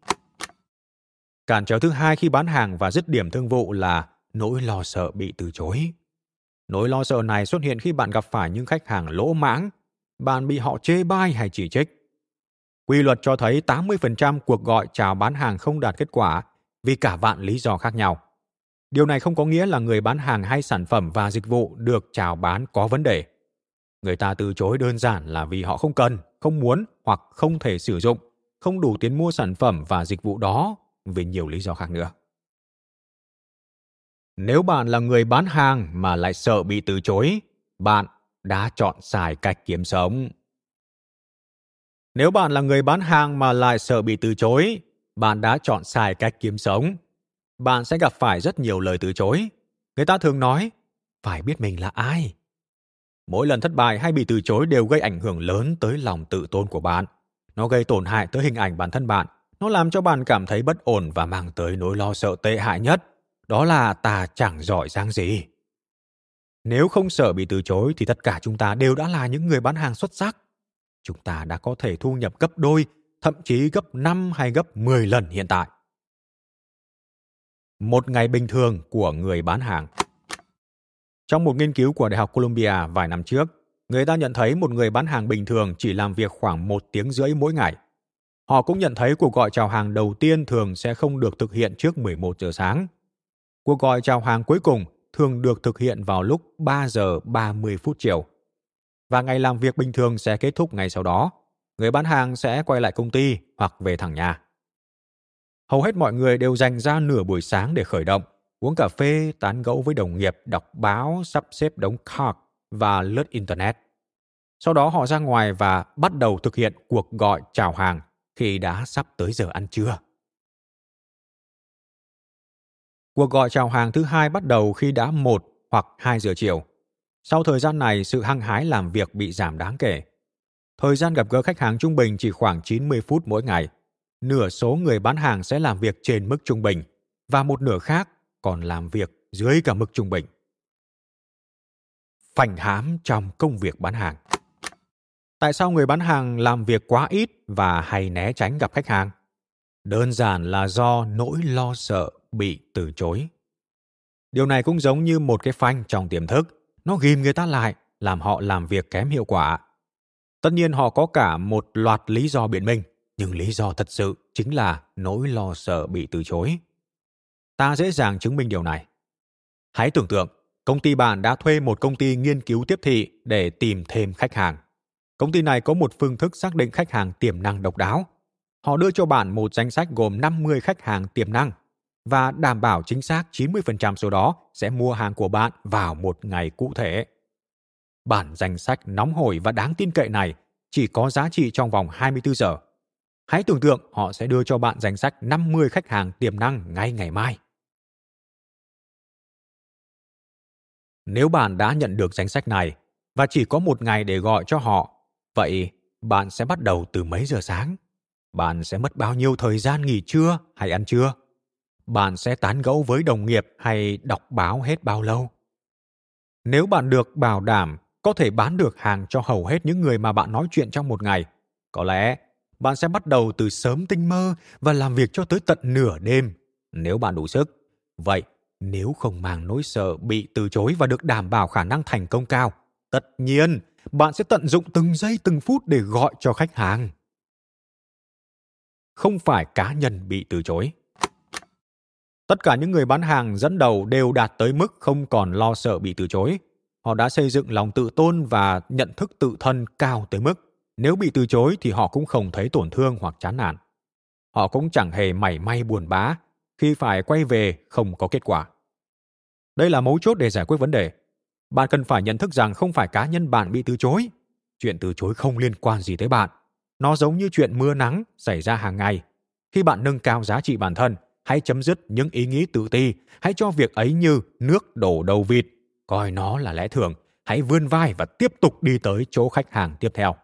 Cản trở thứ hai khi bán hàng và dứt điểm thương vụ là nỗi lo sợ bị từ chối. Nỗi lo sợ này xuất hiện khi bạn gặp phải những khách hàng lỗ mãng, bạn bị họ chê bai hay chỉ trích. Quy luật cho thấy 80% cuộc gọi chào bán hàng không đạt kết quả vì cả vạn lý do khác nhau. Điều này không có nghĩa là người bán hàng hay sản phẩm và dịch vụ được chào bán có vấn đề. Người ta từ chối đơn giản là vì họ không cần, không muốn hoặc không thể sử dụng, không đủ tiền mua sản phẩm và dịch vụ đó vì nhiều lý do khác nữa. Nếu bạn là người bán hàng mà lại sợ bị từ chối, bạn đã chọn sai cách kiếm sống. Nếu bạn là người bán hàng mà lại sợ bị từ chối, bạn đã chọn sai cách kiếm sống. Bạn sẽ gặp phải rất nhiều lời từ chối. Người ta thường nói, phải biết mình là ai. Mỗi lần thất bại hay bị từ chối đều gây ảnh hưởng lớn tới lòng tự tôn của bạn. Nó gây tổn hại tới hình ảnh bản thân bạn. Nó làm cho bạn cảm thấy bất ổn và mang tới nỗi lo sợ tệ hại nhất. Đó là ta chẳng giỏi giang gì. Nếu không sợ bị từ chối thì tất cả chúng ta đều đã là những người bán hàng xuất sắc. Chúng ta đã có thể thu nhập gấp đôi, thậm chí gấp 5 hay gấp 10 lần hiện tại. Một ngày bình thường của người bán hàng. Trong một nghiên cứu của Đại học Columbia vài năm trước, người ta nhận thấy một người bán hàng bình thường chỉ làm việc khoảng 1,5 tiếng mỗi ngày. Họ cũng nhận thấy cuộc gọi chào hàng đầu tiên thường sẽ không được thực hiện trước 11 giờ sáng. Cuộc gọi chào hàng cuối cùng thường được thực hiện vào lúc 3 giờ 30 phút chiều. Và ngày làm việc bình thường sẽ kết thúc ngay sau đó. Người bán hàng sẽ quay lại công ty hoặc về thẳng nhà. Hầu hết mọi người đều dành ra nửa buổi sáng để khởi động, uống cà phê, tán gẫu với đồng nghiệp, đọc báo, sắp xếp đống card và lướt Internet. Sau đó họ ra ngoài và bắt đầu thực hiện cuộc gọi chào hàng khi đã sắp tới giờ ăn trưa. Cuộc gọi chào hàng thứ hai bắt đầu khi đã 1 hoặc 2 giờ chiều. Sau thời gian này, sự hăng hái làm việc bị giảm đáng kể. Thời gian gặp gỡ khách hàng trung bình chỉ khoảng 90 phút mỗi ngày. nửa số người bán hàng sẽ làm việc trên mức trung bình và một nửa khác còn làm việc dưới cả mức trung bình. Phanh hãm trong công việc bán hàng. Tại sao người bán hàng làm việc quá ít và hay né tránh gặp khách hàng? Đơn giản là do nỗi lo sợ bị từ chối. Điều này cũng giống như một cái phanh trong tiềm thức. Nó ghim người ta lại, làm họ làm việc kém hiệu quả. Tất nhiên họ có cả một loạt lý do biện minh, nhưng lý do thật sự chính là nỗi lo sợ bị từ chối. Ta dễ dàng chứng minh điều này. Hãy tưởng tượng, công ty bạn đã thuê một công ty nghiên cứu tiếp thị để tìm thêm khách hàng. Công ty này có một phương thức xác định khách hàng tiềm năng độc đáo. Họ đưa cho bạn một danh sách gồm 50 khách hàng tiềm năng và đảm bảo chính xác 90% số đó sẽ mua hàng của bạn vào một ngày cụ thể. Bản danh sách nóng hổi và đáng tin cậy này chỉ có giá trị trong vòng 24 giờ. Hãy tưởng tượng họ sẽ đưa cho bạn danh sách 50 khách hàng tiềm năng ngay ngày mai. Nếu bạn đã nhận được danh sách này và chỉ có một ngày để gọi cho họ, vậy bạn sẽ bắt đầu từ mấy giờ sáng? Bạn sẽ mất bao nhiêu thời gian nghỉ trưa hay ăn trưa? Bạn sẽ tán gẫu với đồng nghiệp hay đọc báo hết bao lâu? Nếu bạn được bảo đảm có thể bán được hàng cho hầu hết những người mà bạn nói chuyện trong một ngày, có lẽ bạn sẽ bắt đầu từ sớm tinh mơ và làm việc cho tới tận nửa đêm, nếu bạn đủ sức. Vậy, nếu không mang nỗi sợ bị từ chối và được đảm bảo khả năng thành công cao, tất nhiên, bạn sẽ tận dụng từng giây từng phút để gọi cho khách hàng. Không phải cá nhân bị từ chối. Tất cả những người bán hàng dẫn đầu đều đạt tới mức không còn lo sợ bị từ chối. Họ đã xây dựng lòng tự tôn và nhận thức tự thân cao tới mức nếu bị từ chối thì họ cũng không thấy tổn thương hoặc chán nản. Họ cũng chẳng hề mảy may buồn bã khi phải quay về không có kết quả. Đây là mấu chốt để giải quyết vấn đề. Bạn cần phải nhận thức rằng không phải cá nhân bạn bị từ chối. Chuyện từ chối không liên quan gì tới bạn. Nó giống như chuyện mưa nắng xảy ra hàng ngày. Khi bạn nâng cao giá trị bản thân, hãy chấm dứt những ý nghĩ tự ti. Hãy cho việc ấy như nước đổ đầu vịt. Coi nó là lẽ thường. Hãy vươn vai và tiếp tục đi tới chỗ khách hàng tiếp theo.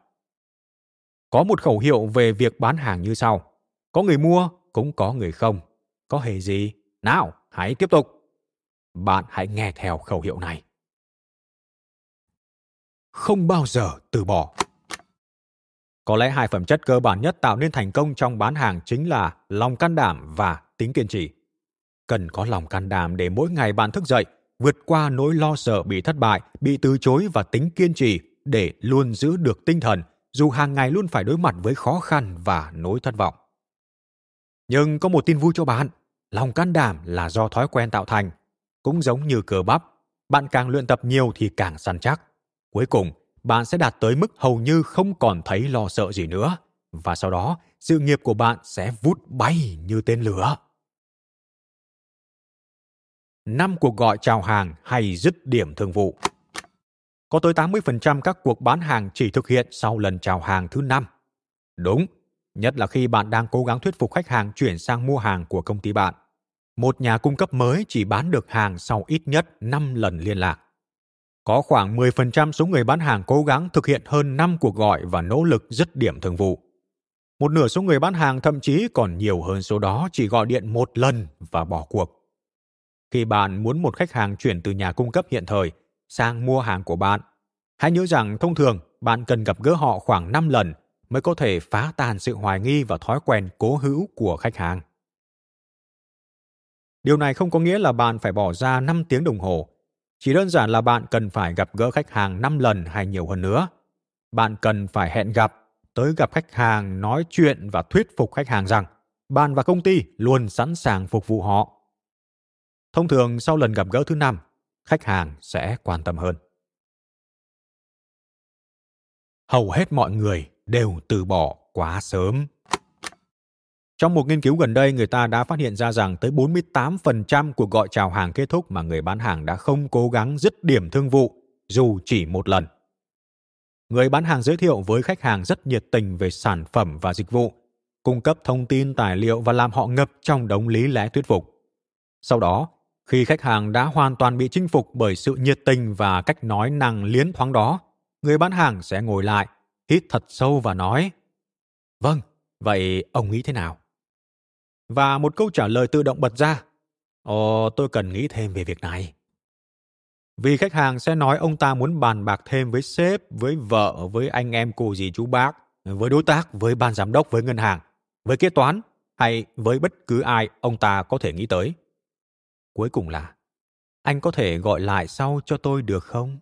Có một khẩu hiệu về việc bán hàng như sau. Có người mua, cũng có người không. Có hề gì? Nào, hãy tiếp tục. Bạn hãy nghe theo khẩu hiệu này. Không bao giờ từ bỏ. Có lẽ hai phẩm chất cơ bản nhất tạo nên thành công trong bán hàng chính là lòng can đảm và tính kiên trì. Cần có lòng can đảm để mỗi ngày bạn thức dậy, vượt qua nỗi lo sợ bị thất bại, bị từ chối và tính kiên trì để luôn giữ được tinh thần, dù hàng ngày luôn phải đối mặt với khó khăn và nỗi thất vọng. Nhưng có một tin vui cho bạn, lòng can đảm là do thói quen tạo thành. Cũng giống như cơ bắp, bạn càng luyện tập nhiều thì càng săn chắc. Cuối cùng, bạn sẽ đạt tới mức hầu như không còn thấy lo sợ gì nữa. Và sau đó, sự nghiệp của bạn sẽ vút bay như tên lửa. 5 cuộc gọi chào hàng hay dứt điểm thương vụ. Có tới 80% các cuộc bán hàng chỉ thực hiện sau lần chào hàng thứ 5. Đúng, nhất là khi bạn đang cố gắng thuyết phục khách hàng chuyển sang mua hàng của công ty bạn. Một nhà cung cấp mới chỉ bán được hàng sau ít nhất 5 lần liên lạc. Có khoảng 10% số người bán hàng cố gắng thực hiện hơn 5 cuộc gọi và nỗ lực dứt điểm thương vụ. Một nửa số người bán hàng thậm chí còn nhiều hơn số đó chỉ gọi điện một lần và bỏ cuộc. Khi bạn muốn một khách hàng chuyển từ nhà cung cấp hiện thời sang mua hàng của bạn, hãy nhớ rằng thông thường bạn cần gặp gỡ họ khoảng 5 lần mới có thể phá tan sự hoài nghi và thói quen cố hữu của khách hàng. Điều này không có nghĩa là bạn phải bỏ ra 5 tiếng đồng hồ. Chỉ đơn giản là bạn cần phải gặp gỡ khách hàng 5 lần hay nhiều hơn nữa. Bạn cần phải hẹn gặp, tới gặp khách hàng, nói chuyện và thuyết phục khách hàng rằng bạn và công ty luôn sẵn sàng phục vụ họ. Thông thường sau lần gặp gỡ thứ 5, khách hàng sẽ quan tâm hơn. Hầu hết mọi người đều từ bỏ quá sớm. Trong một nghiên cứu gần đây, người ta đã phát hiện ra rằng tới 48% cuộc gọi chào hàng kết thúc mà người bán hàng đã không cố gắng dứt điểm thương vụ, dù chỉ một lần. Người bán hàng giới thiệu với khách hàng rất nhiệt tình về sản phẩm và dịch vụ, cung cấp thông tin, tài liệu và làm họ ngập trong đống lý lẽ thuyết phục. Sau đó, khi khách hàng đã hoàn toàn bị chinh phục bởi sự nhiệt tình và cách nói năng liến thoáng đó, người bán hàng sẽ ngồi lại, hít thật sâu và nói: "Vâng, vậy ông nghĩ thế nào?" và một câu trả lời tự động bật ra: "Ồ, tôi cần nghĩ thêm về việc này." Vì khách hàng sẽ nói ông ta muốn bàn bạc thêm với sếp, với vợ, với anh em cô dì chú bác, với đối tác, với ban giám đốc, với ngân hàng, với kế toán hay với bất cứ ai ông ta có thể nghĩ tới. Cuối cùng là: "Anh có thể gọi lại sau cho tôi được không?"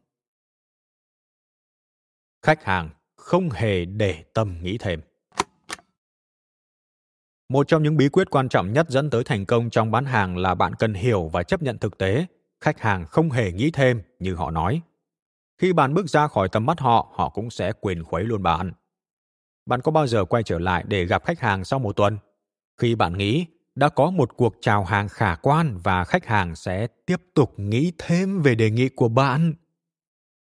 Khách hàng không hề để tâm nghĩ thêm. Một trong những bí quyết quan trọng nhất dẫn tới thành công trong bán hàng là bạn cần hiểu và chấp nhận thực tế khách hàng không hề nghĩ thêm như họ nói. Khi bạn bước ra khỏi tầm mắt họ, họ cũng sẽ quyền khuấy luôn bạn. Bạn có bao giờ quay trở lại để gặp khách hàng sau một tuần? Khi bạn nghĩ đã có một cuộc chào hàng khả quan và khách hàng sẽ tiếp tục nghĩ thêm về đề nghị của bạn.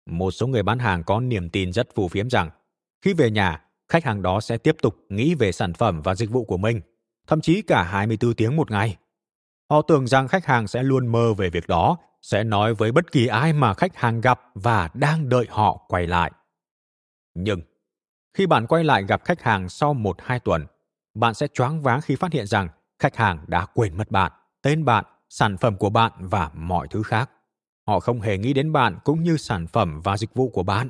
Một số người bán hàng có niềm tin rất phù phiếm rằng khi về nhà, khách hàng đó sẽ tiếp tục nghĩ về sản phẩm và dịch vụ của mình, thậm chí cả 24 tiếng một ngày. Họ tưởng rằng khách hàng sẽ luôn mơ về việc đó, sẽ nói với bất kỳ ai mà khách hàng gặp và đang đợi họ quay lại. Nhưng khi bạn quay lại gặp khách hàng sau 1-2 tuần, bạn sẽ choáng váng khi phát hiện rằng khách hàng đã quên mất bạn, tên bạn, sản phẩm của bạn và mọi thứ khác. Họ không hề nghĩ đến bạn cũng như sản phẩm và dịch vụ của bạn.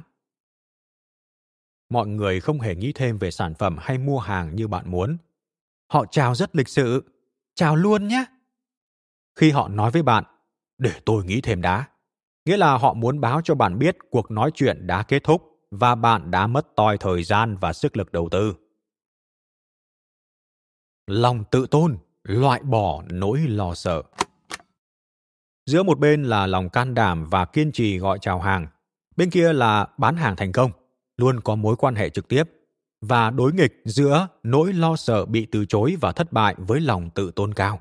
Mọi người không hề nghĩ thêm về sản phẩm hay mua hàng như bạn muốn. Họ chào rất lịch sự. "Chào luôn nhé." Khi họ nói với bạn, "Để tôi nghĩ thêm đã", nghĩa là họ muốn báo cho bạn biết cuộc nói chuyện đã kết thúc và bạn đã mất toi thời gian và sức lực đầu tư. Lòng tự tôn loại bỏ nỗi lo sợ. Giữa một bên là lòng can đảm và kiên trì gọi chào hàng, bên kia là bán hàng thành công, luôn có mối quan hệ trực tiếp, và đối nghịch giữa nỗi lo sợ bị từ chối và thất bại với lòng tự tôn cao.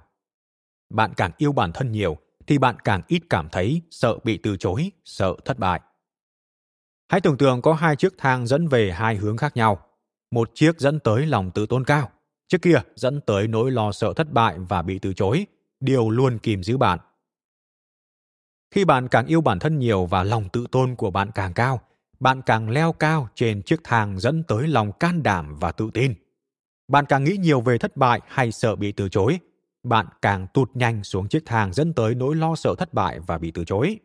Bạn càng yêu bản thân nhiều thì bạn càng ít cảm thấy sợ bị từ chối, sợ thất bại. Hãy tưởng tượng có hai chiếc thang dẫn về hai hướng khác nhau. Một chiếc dẫn tới lòng tự tôn cao, chiếc kia dẫn tới nỗi lo sợ thất bại và bị từ chối, điều luôn kìm giữ bạn. Khi bạn càng yêu bản thân nhiều và lòng tự tôn của bạn càng cao, bạn càng leo cao trên chiếc thang dẫn tới lòng can đảm và tự tin. Bạn càng nghĩ nhiều về thất bại hay sợ bị từ chối, bạn càng tụt nhanh xuống chiếc thang dẫn tới nỗi lo sợ thất bại và bị từ chối.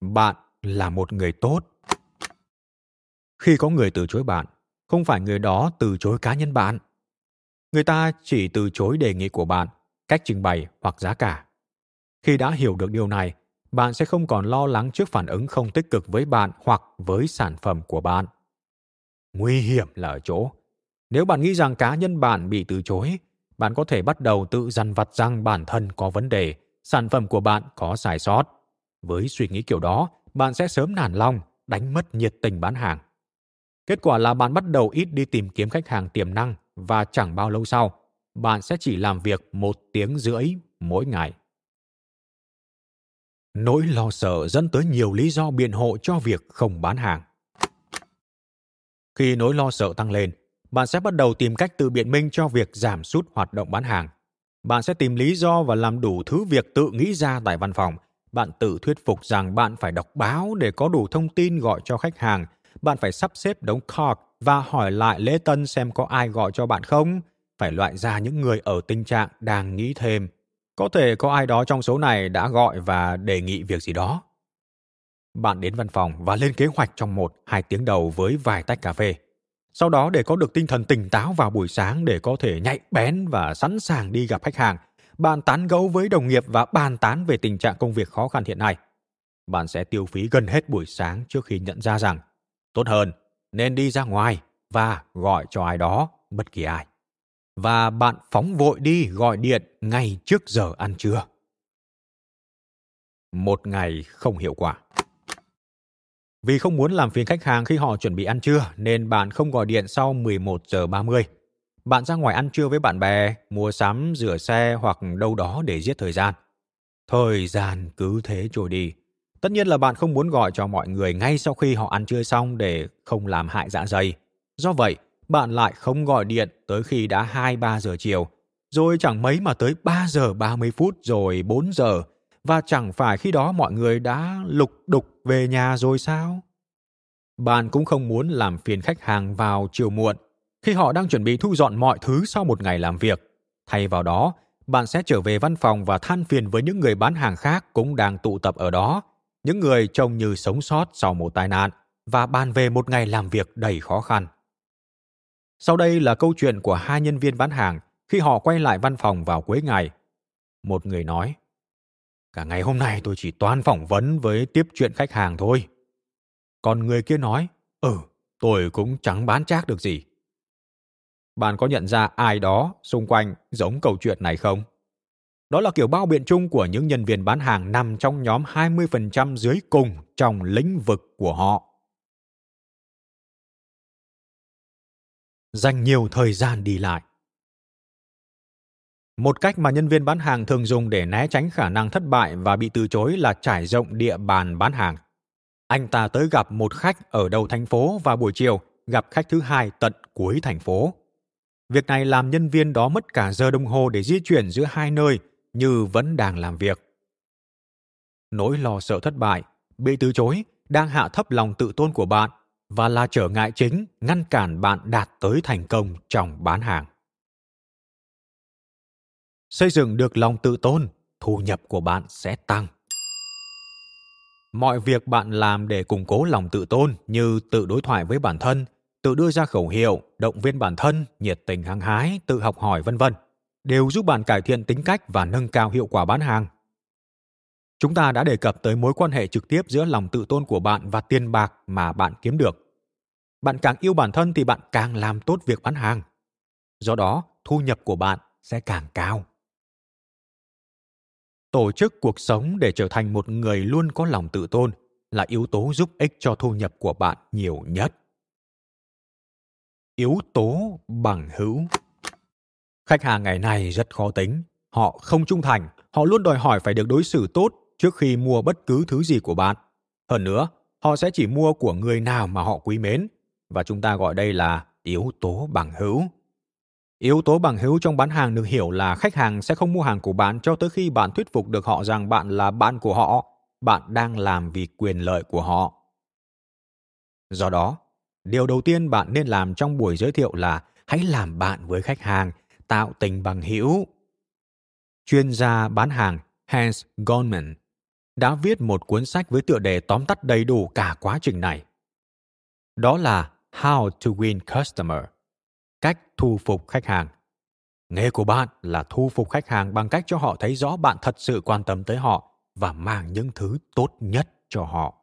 Bạn là một người tốt. Khi có người từ chối bạn, không phải người đó từ chối cá nhân bạn. Người ta chỉ từ chối đề nghị của bạn, cách trình bày hoặc giá cả. Khi đã hiểu được điều này, bạn sẽ không còn lo lắng trước phản ứng không tích cực với bạn hoặc với sản phẩm của bạn. Nguy hiểm là ở chỗ, nếu bạn nghĩ rằng cá nhân bạn bị từ chối, bạn có thể bắt đầu tự dằn vặt rằng bản thân có vấn đề, sản phẩm của bạn có sai sót. Với suy nghĩ kiểu đó, bạn sẽ sớm nản lòng, đánh mất nhiệt tình bán hàng. Kết quả là bạn bắt đầu ít đi tìm kiếm khách hàng tiềm năng và chẳng bao lâu sau, bạn sẽ chỉ làm việc 1,5 tiếng mỗi ngày. Nỗi lo sợ dẫn tới nhiều lý do biện hộ cho việc không bán hàng. Khi nỗi lo sợ tăng lên, bạn sẽ bắt đầu tìm cách tự biện minh cho việc giảm sút hoạt động bán hàng. Bạn sẽ tìm lý do và làm đủ thứ việc tự nghĩ ra tại văn phòng. Bạn tự thuyết phục rằng bạn phải đọc báo để có đủ thông tin gọi cho khách hàng. Bạn phải sắp xếp đống call và hỏi lại lễ tân xem có ai gọi cho bạn không. Phải loại ra những người ở tình trạng đang nghĩ thêm. Có thể có ai đó trong số này đã gọi và đề nghị việc gì đó. Bạn đến văn phòng và lên kế hoạch trong 1-2 tiếng đầu với vài tách cà phê. Sau đó để có được tinh thần tỉnh táo vào buổi sáng để có thể nhạy bén và sẵn sàng đi gặp khách hàng, bạn tán gẫu với đồng nghiệp và bàn tán về tình trạng công việc khó khăn hiện nay. Bạn sẽ tiêu phí gần hết buổi sáng trước khi nhận ra rằng tốt hơn nên đi ra ngoài và gọi cho ai đó, bất kỳ ai. Và bạn phóng vội đi gọi điện ngay trước giờ ăn trưa. Một ngày không hiệu quả. Vì không muốn làm phiền khách hàng khi họ chuẩn bị ăn trưa nên bạn không gọi điện sau 11:30. Bạn ra ngoài ăn trưa với bạn bè, mua sắm, rửa xe hoặc đâu đó để giết thời gian. Thời gian cứ thế trôi đi. Tất nhiên là bạn không muốn gọi cho mọi người ngay sau khi họ ăn trưa xong để không làm hại dạ dày. Do vậy, bạn lại không gọi điện tới khi đã 2-3 giờ chiều, rồi chẳng mấy mà tới 3:30 rồi 4 giờ, và chẳng phải khi đó mọi người đã lục đục về nhà rồi sao? Bạn cũng không muốn làm phiền khách hàng vào chiều muộn, khi họ đang chuẩn bị thu dọn mọi thứ sau một ngày làm việc. Thay vào đó, bạn sẽ trở về văn phòng và than phiền với những người bán hàng khác cũng đang tụ tập ở đó, những người trông như sống sót sau một tai nạn, và bàn về một ngày làm việc đầy khó khăn. Sau đây là câu chuyện của hai nhân viên bán hàng khi họ quay lại văn phòng vào cuối ngày. Một người nói, cả ngày hôm nay tôi chỉ toàn phỏng vấn với tiếp chuyện khách hàng thôi. Còn người kia nói, tôi cũng chẳng bán trác được gì. Bạn có nhận ra ai đó xung quanh giống câu chuyện này không? Đó là kiểu bao biện chung của những nhân viên bán hàng nằm trong nhóm 20% dưới cùng trong lĩnh vực của họ. Dành nhiều thời gian đi lại. Một cách mà nhân viên bán hàng thường dùng để né tránh khả năng thất bại và bị từ chối là trải rộng địa bàn bán hàng. Anh ta tới gặp một khách ở đầu thành phố và buổi chiều gặp khách thứ hai tận cuối thành phố. Việc này làm nhân viên đó mất cả giờ đồng hồ để di chuyển giữa hai nơi như vẫn đang làm việc. Nỗi lo sợ thất bại, bị từ chối đang hạ thấp lòng tự tôn của bạn và là trở ngại chính ngăn cản bạn đạt tới thành công trong bán hàng. Xây dựng được lòng tự tôn, thu nhập của bạn sẽ tăng. Mọi việc bạn làm để củng cố lòng tự tôn như tự đối thoại với bản thân, tự đưa ra khẩu hiệu, động viên bản thân, nhiệt tình hăng hái, tự học hỏi v.v. đều giúp bạn cải thiện tính cách và nâng cao hiệu quả bán hàng. Chúng ta đã đề cập tới mối quan hệ trực tiếp giữa lòng tự tôn của bạn và tiền bạc mà bạn kiếm được. Bạn càng yêu bản thân thì bạn càng làm tốt việc bán hàng. Do đó, thu nhập của bạn sẽ càng cao. Tổ chức cuộc sống để trở thành một người luôn có lòng tự tôn là yếu tố giúp ích cho thu nhập của bạn nhiều nhất. Yếu tố bằng hữu. Khách hàng ngày nay rất khó tính. Họ không trung thành. Họ luôn đòi hỏi phải được đối xử tốt trước khi mua bất cứ thứ gì của bạn. Hơn nữa, họ sẽ chỉ mua của người nào mà họ quý mến. Và chúng ta gọi đây là yếu tố bằng hữu. Yếu tố bằng hữu trong bán hàng được hiểu là khách hàng sẽ không mua hàng của bạn cho tới khi bạn thuyết phục được họ rằng bạn là bạn của họ, bạn đang làm vì quyền lợi của họ. Do đó, điều đầu tiên bạn nên làm trong buổi giới thiệu là hãy làm bạn với khách hàng, tạo tình bằng hữu. Chuyên gia bán hàng Hans Gorman đã viết một cuốn sách với tựa đề tóm tắt đầy đủ cả quá trình này. Đó là How to Win Customer, cách thu phục khách hàng. Nghề của bạn là thu phục khách hàng bằng cách cho họ thấy rõ bạn thật sự quan tâm tới họ và mang những thứ tốt nhất cho họ.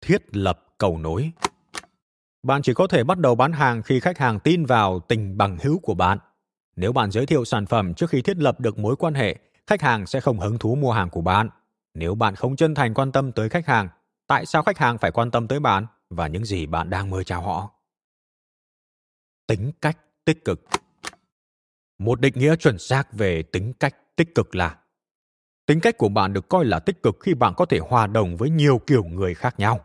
Thiết lập cầu nối. Bạn chỉ có thể bắt đầu bán hàng khi khách hàng tin vào tình bằng hữu của bạn. Nếu bạn giới thiệu sản phẩm trước khi thiết lập được mối quan hệ, khách hàng sẽ không hứng thú mua hàng của bạn. Nếu bạn không chân thành quan tâm tới khách hàng, tại sao khách hàng phải quan tâm tới bạn và những gì bạn đang mời chào họ? Tính cách tích cực. Một định nghĩa chuẩn xác về tính cách tích cực là tính cách của bạn được coi là tích cực khi bạn có thể hòa đồng với nhiều kiểu người khác nhau.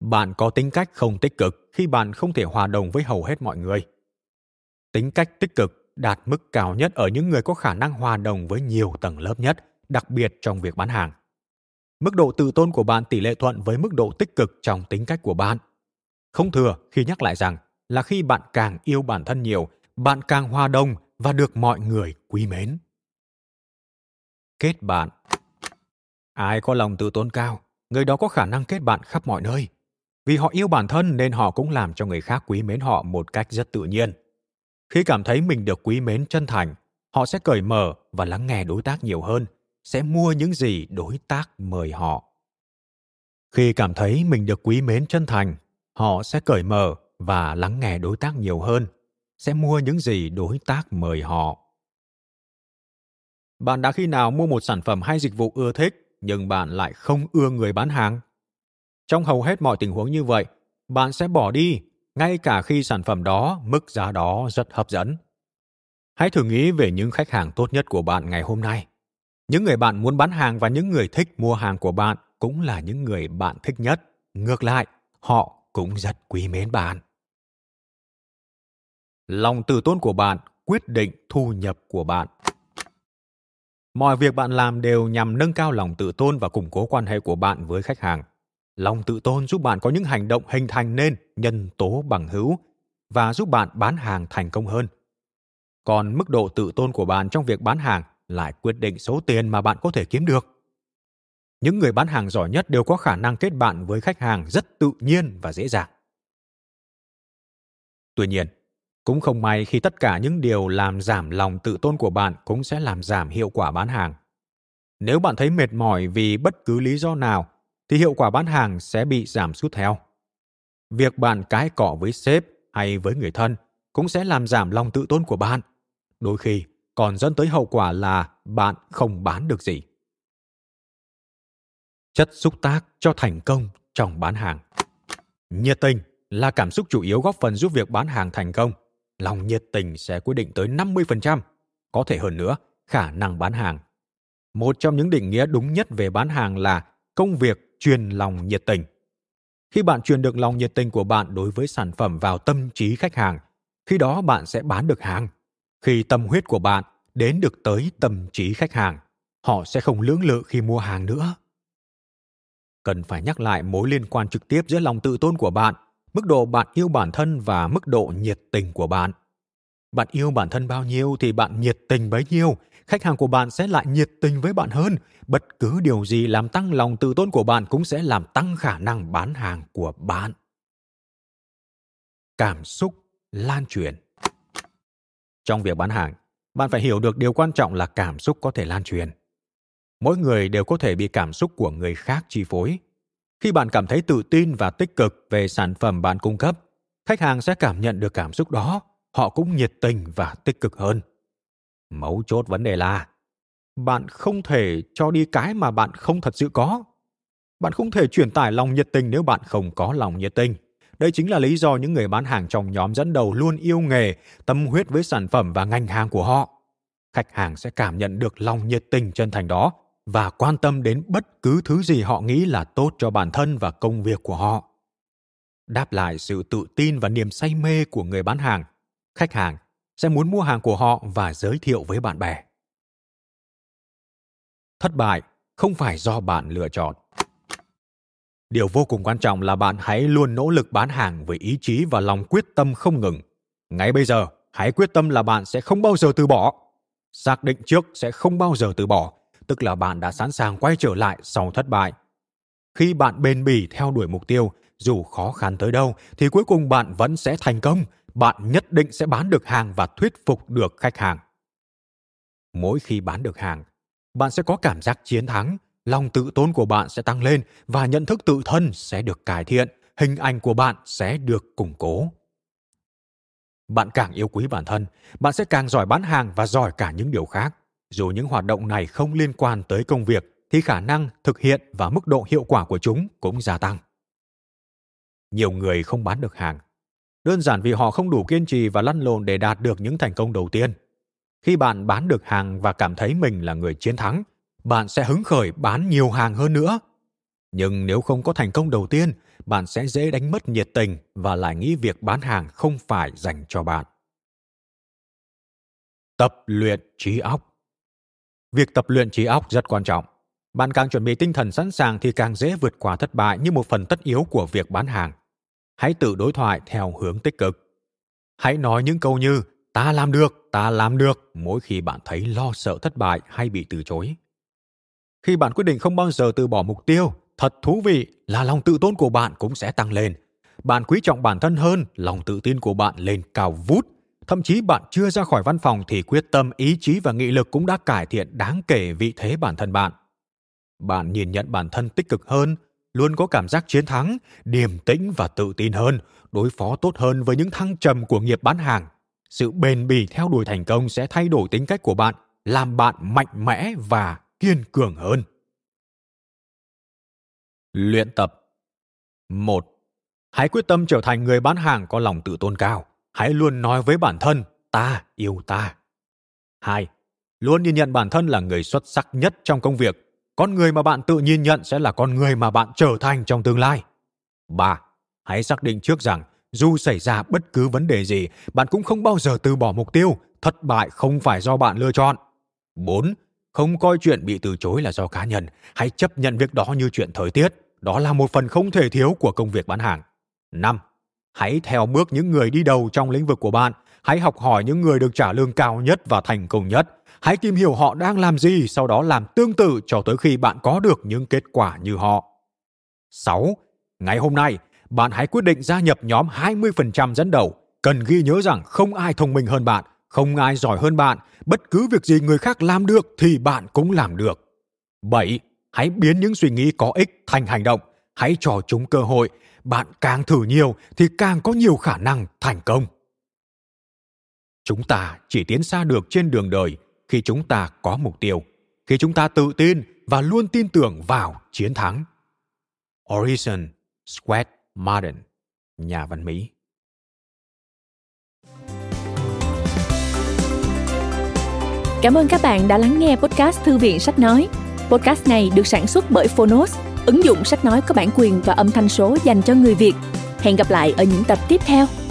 Bạn có tính cách không tích cực khi bạn không thể hòa đồng với hầu hết mọi người. Tính cách tích cực đạt mức cao nhất ở những người có khả năng hòa đồng với nhiều tầng lớp nhất, đặc biệt trong việc bán hàng. Mức độ tự tôn của bạn tỷ lệ thuận với mức độ tích cực trong tính cách của bạn. Không thừa khi nhắc lại rằng là khi bạn càng yêu bản thân nhiều, bạn càng hòa đồng và được mọi người quý mến. Kết bạn. Ai có lòng tự tôn cao, người đó có khả năng kết bạn khắp mọi nơi. Vì họ yêu bản thân nên họ cũng làm cho người khác quý mến họ một cách rất tự nhiên. Khi cảm thấy mình được quý mến chân thành, họ sẽ cởi mở và lắng nghe đối tác nhiều hơn, sẽ mua những gì đối tác mời họ. Bạn đã khi nào mua một sản phẩm hay dịch vụ ưa thích, nhưng bạn lại không ưa người bán hàng? Trong hầu hết mọi tình huống như vậy, bạn sẽ bỏ đi, ngay cả khi sản phẩm đó, mức giá đó rất hấp dẫn. Hãy thử nghĩ về những khách hàng tốt nhất của bạn ngày hôm nay. Những người bạn muốn bán hàng và những người thích mua hàng của bạn cũng là những người bạn thích nhất. Ngược lại, họ cũng rất quý mến bạn. Lòng tự tôn của bạn quyết định thu nhập của bạn. Mọi việc bạn làm đều nhằm nâng cao lòng tự tôn và củng cố quan hệ của bạn với khách hàng. Lòng tự tôn giúp bạn có những hành động hình thành nên nhân tố bằng hữu, và giúp bạn bán hàng thành công hơn. Còn mức độ tự tôn của bạn trong việc bán hàng lại quyết định số tiền mà bạn có thể kiếm được. Những người bán hàng giỏi nhất đều có khả năng kết bạn với khách hàng rất tự nhiên và dễ dàng. Tuy nhiên, cũng không may khi tất cả những điều làm giảm lòng tự tôn của bạn cũng sẽ làm giảm hiệu quả bán hàng. Nếu bạn thấy mệt mỏi vì bất cứ lý do nào, thì hiệu quả bán hàng sẽ bị giảm sút theo. Việc bạn cãi cọ với sếp hay với người thân cũng sẽ làm giảm lòng tự tôn của bạn. Đôi khi còn dẫn tới hậu quả là bạn không bán được gì. Chất xúc tác cho thành công trong bán hàng. Nhiệt tình là cảm xúc chủ yếu góp phần giúp việc bán hàng thành công. Lòng nhiệt tình sẽ quyết định tới 50%, có thể hơn nữa, khả năng bán hàng. Một trong những định nghĩa đúng nhất về bán hàng là công việc truyền lòng nhiệt tình. Khi bạn truyền được lòng nhiệt tình của bạn đối với sản phẩm vào tâm trí khách hàng, khi đó bạn sẽ bán được hàng. Khi tâm huyết của bạn đến được tới tâm trí khách hàng, họ sẽ không lưỡng lự khi mua hàng nữa. Cần phải nhắc lại mối liên quan trực tiếp giữa lòng tự tôn của bạn, mức độ bạn yêu bản thân và mức độ nhiệt tình của bạn. Bạn yêu bản thân bao nhiêu thì bạn nhiệt tình bấy nhiêu, khách hàng của bạn sẽ lại nhiệt tình với bạn hơn. Bất cứ điều gì làm tăng lòng tự tôn của bạn cũng sẽ làm tăng khả năng bán hàng của bạn. Cảm xúc lan truyền. Trong việc bán hàng, bạn phải hiểu được điều quan trọng là cảm xúc có thể lan truyền. Mỗi người đều có thể bị cảm xúc của người khác chi phối. Khi bạn cảm thấy tự tin và tích cực về sản phẩm bạn cung cấp, khách hàng sẽ cảm nhận được cảm xúc đó, họ cũng nhiệt tình và tích cực hơn. Mấu chốt vấn đề là bạn không thể cho đi cái mà bạn không thật sự có. Bạn không thể truyền tải lòng nhiệt tình nếu bạn không có lòng nhiệt tình. Đây chính là lý do những người bán hàng trong nhóm dẫn đầu luôn yêu nghề, tâm huyết với sản phẩm và ngành hàng của họ. Khách hàng sẽ cảm nhận được lòng nhiệt tình chân thành đó và quan tâm đến bất cứ thứ gì họ nghĩ là tốt cho bản thân và công việc của họ. Đáp lại sự tự tin và niềm say mê của người bán hàng, khách hàng sẽ muốn mua hàng của họ và giới thiệu với bạn bè. Thất bại không phải do bạn lựa chọn. Điều vô cùng quan trọng là bạn hãy luôn nỗ lực bán hàng với ý chí và lòng quyết tâm không ngừng. Ngay bây giờ, hãy quyết tâm là bạn sẽ không bao giờ từ bỏ. Xác định trước sẽ không bao giờ từ bỏ, tức là bạn đã sẵn sàng quay trở lại sau thất bại. Khi bạn bền bỉ theo đuổi mục tiêu, dù khó khăn tới đâu, thì cuối cùng bạn vẫn sẽ thành công. Bạn nhất định sẽ bán được hàng và thuyết phục được khách hàng. Mỗi khi bán được hàng, bạn sẽ có cảm giác chiến thắng, lòng tự tôn của bạn sẽ tăng lên và nhận thức tự thân sẽ được cải thiện, hình ảnh của bạn sẽ được củng cố. Bạn càng yêu quý bản thân, bạn sẽ càng giỏi bán hàng và giỏi cả những điều khác. Dù những hoạt động này không liên quan tới công việc, thì khả năng thực hiện và mức độ hiệu quả của chúng cũng gia tăng. Nhiều người không bán được hàng, đơn giản vì họ không đủ kiên trì và lăn lộn để đạt được những thành công đầu tiên. Khi bạn bán được hàng và cảm thấy mình là người chiến thắng, bạn sẽ hứng khởi bán nhiều hàng hơn nữa. Nhưng nếu không có thành công đầu tiên, bạn sẽ dễ đánh mất nhiệt tình và lại nghĩ việc bán hàng không phải dành cho bạn. Tập luyện trí óc. Việc tập luyện trí óc rất quan trọng. Bạn càng chuẩn bị tinh thần sẵn sàng thì càng dễ vượt qua thất bại như một phần tất yếu của việc bán hàng. Hãy tự đối thoại theo hướng tích cực. Hãy nói những câu như ta làm được mỗi khi bạn thấy lo sợ thất bại hay bị từ chối. Khi bạn quyết định không bao giờ từ bỏ mục tiêu, thật thú vị là lòng tự tôn của bạn cũng sẽ tăng lên. Bạn quý trọng bản thân hơn, lòng tự tin của bạn lên cao vút. Thậm chí bạn chưa ra khỏi văn phòng thì quyết tâm, ý chí và nghị lực cũng đã cải thiện đáng kể vị thế bản thân bạn. Bạn nhìn nhận bản thân tích cực hơn, luôn có cảm giác chiến thắng, điềm tĩnh và tự tin hơn, đối phó tốt hơn với những thăng trầm của nghiệp bán hàng. Sự bền bỉ theo đuổi thành công sẽ thay đổi tính cách của bạn, làm bạn mạnh mẽ và kiên cường hơn. Luyện tập. 1. Hãy quyết tâm trở thành người bán hàng có lòng tự tôn cao. Hãy luôn nói với bản thân, ta yêu ta. 2. Luôn nhìn nhận bản thân là người xuất sắc nhất trong công việc. Con người mà bạn tự nhìn nhận sẽ là con người mà bạn trở thành trong tương lai. 3. Hãy xác định trước rằng, dù xảy ra bất cứ vấn đề gì, bạn cũng không bao giờ từ bỏ mục tiêu. Thất bại không phải do bạn lựa chọn. 4. Không coi chuyện bị từ chối là do cá nhân. Hãy chấp nhận việc đó như chuyện thời tiết. Đó là một phần không thể thiếu của công việc bán hàng. 5. Hãy theo bước những người đi đầu trong lĩnh vực của bạn. Hãy học hỏi những người được trả lương cao nhất và thành công nhất. Hãy tìm hiểu họ đang làm gì, sau đó làm tương tự cho tới khi bạn có được những kết quả như họ. 6. Ngày hôm nay, bạn hãy quyết định gia nhập nhóm 20% dẫn đầu. Cần ghi nhớ rằng không ai thông minh hơn bạn, không ai giỏi hơn bạn. Bất cứ việc gì người khác làm được thì bạn cũng làm được. 7. Hãy biến những suy nghĩ có ích thành hành động. Hãy cho chúng cơ hội. Bạn càng thử nhiều thì càng có nhiều khả năng thành công. Chúng ta chỉ tiến xa được trên đường đời khi chúng ta có mục tiêu, khi chúng ta tự tin và luôn tin tưởng vào chiến thắng. Orison Scott Martin, nhà văn Mỹ. Cảm ơn các bạn đã lắng nghe podcast Thư viện Sách Nói. Podcast này được sản xuất bởi Phonos, ứng dụng sách nói có bản quyền và âm thanh số dành cho người Việt. Hẹn gặp lại ở những tập tiếp theo.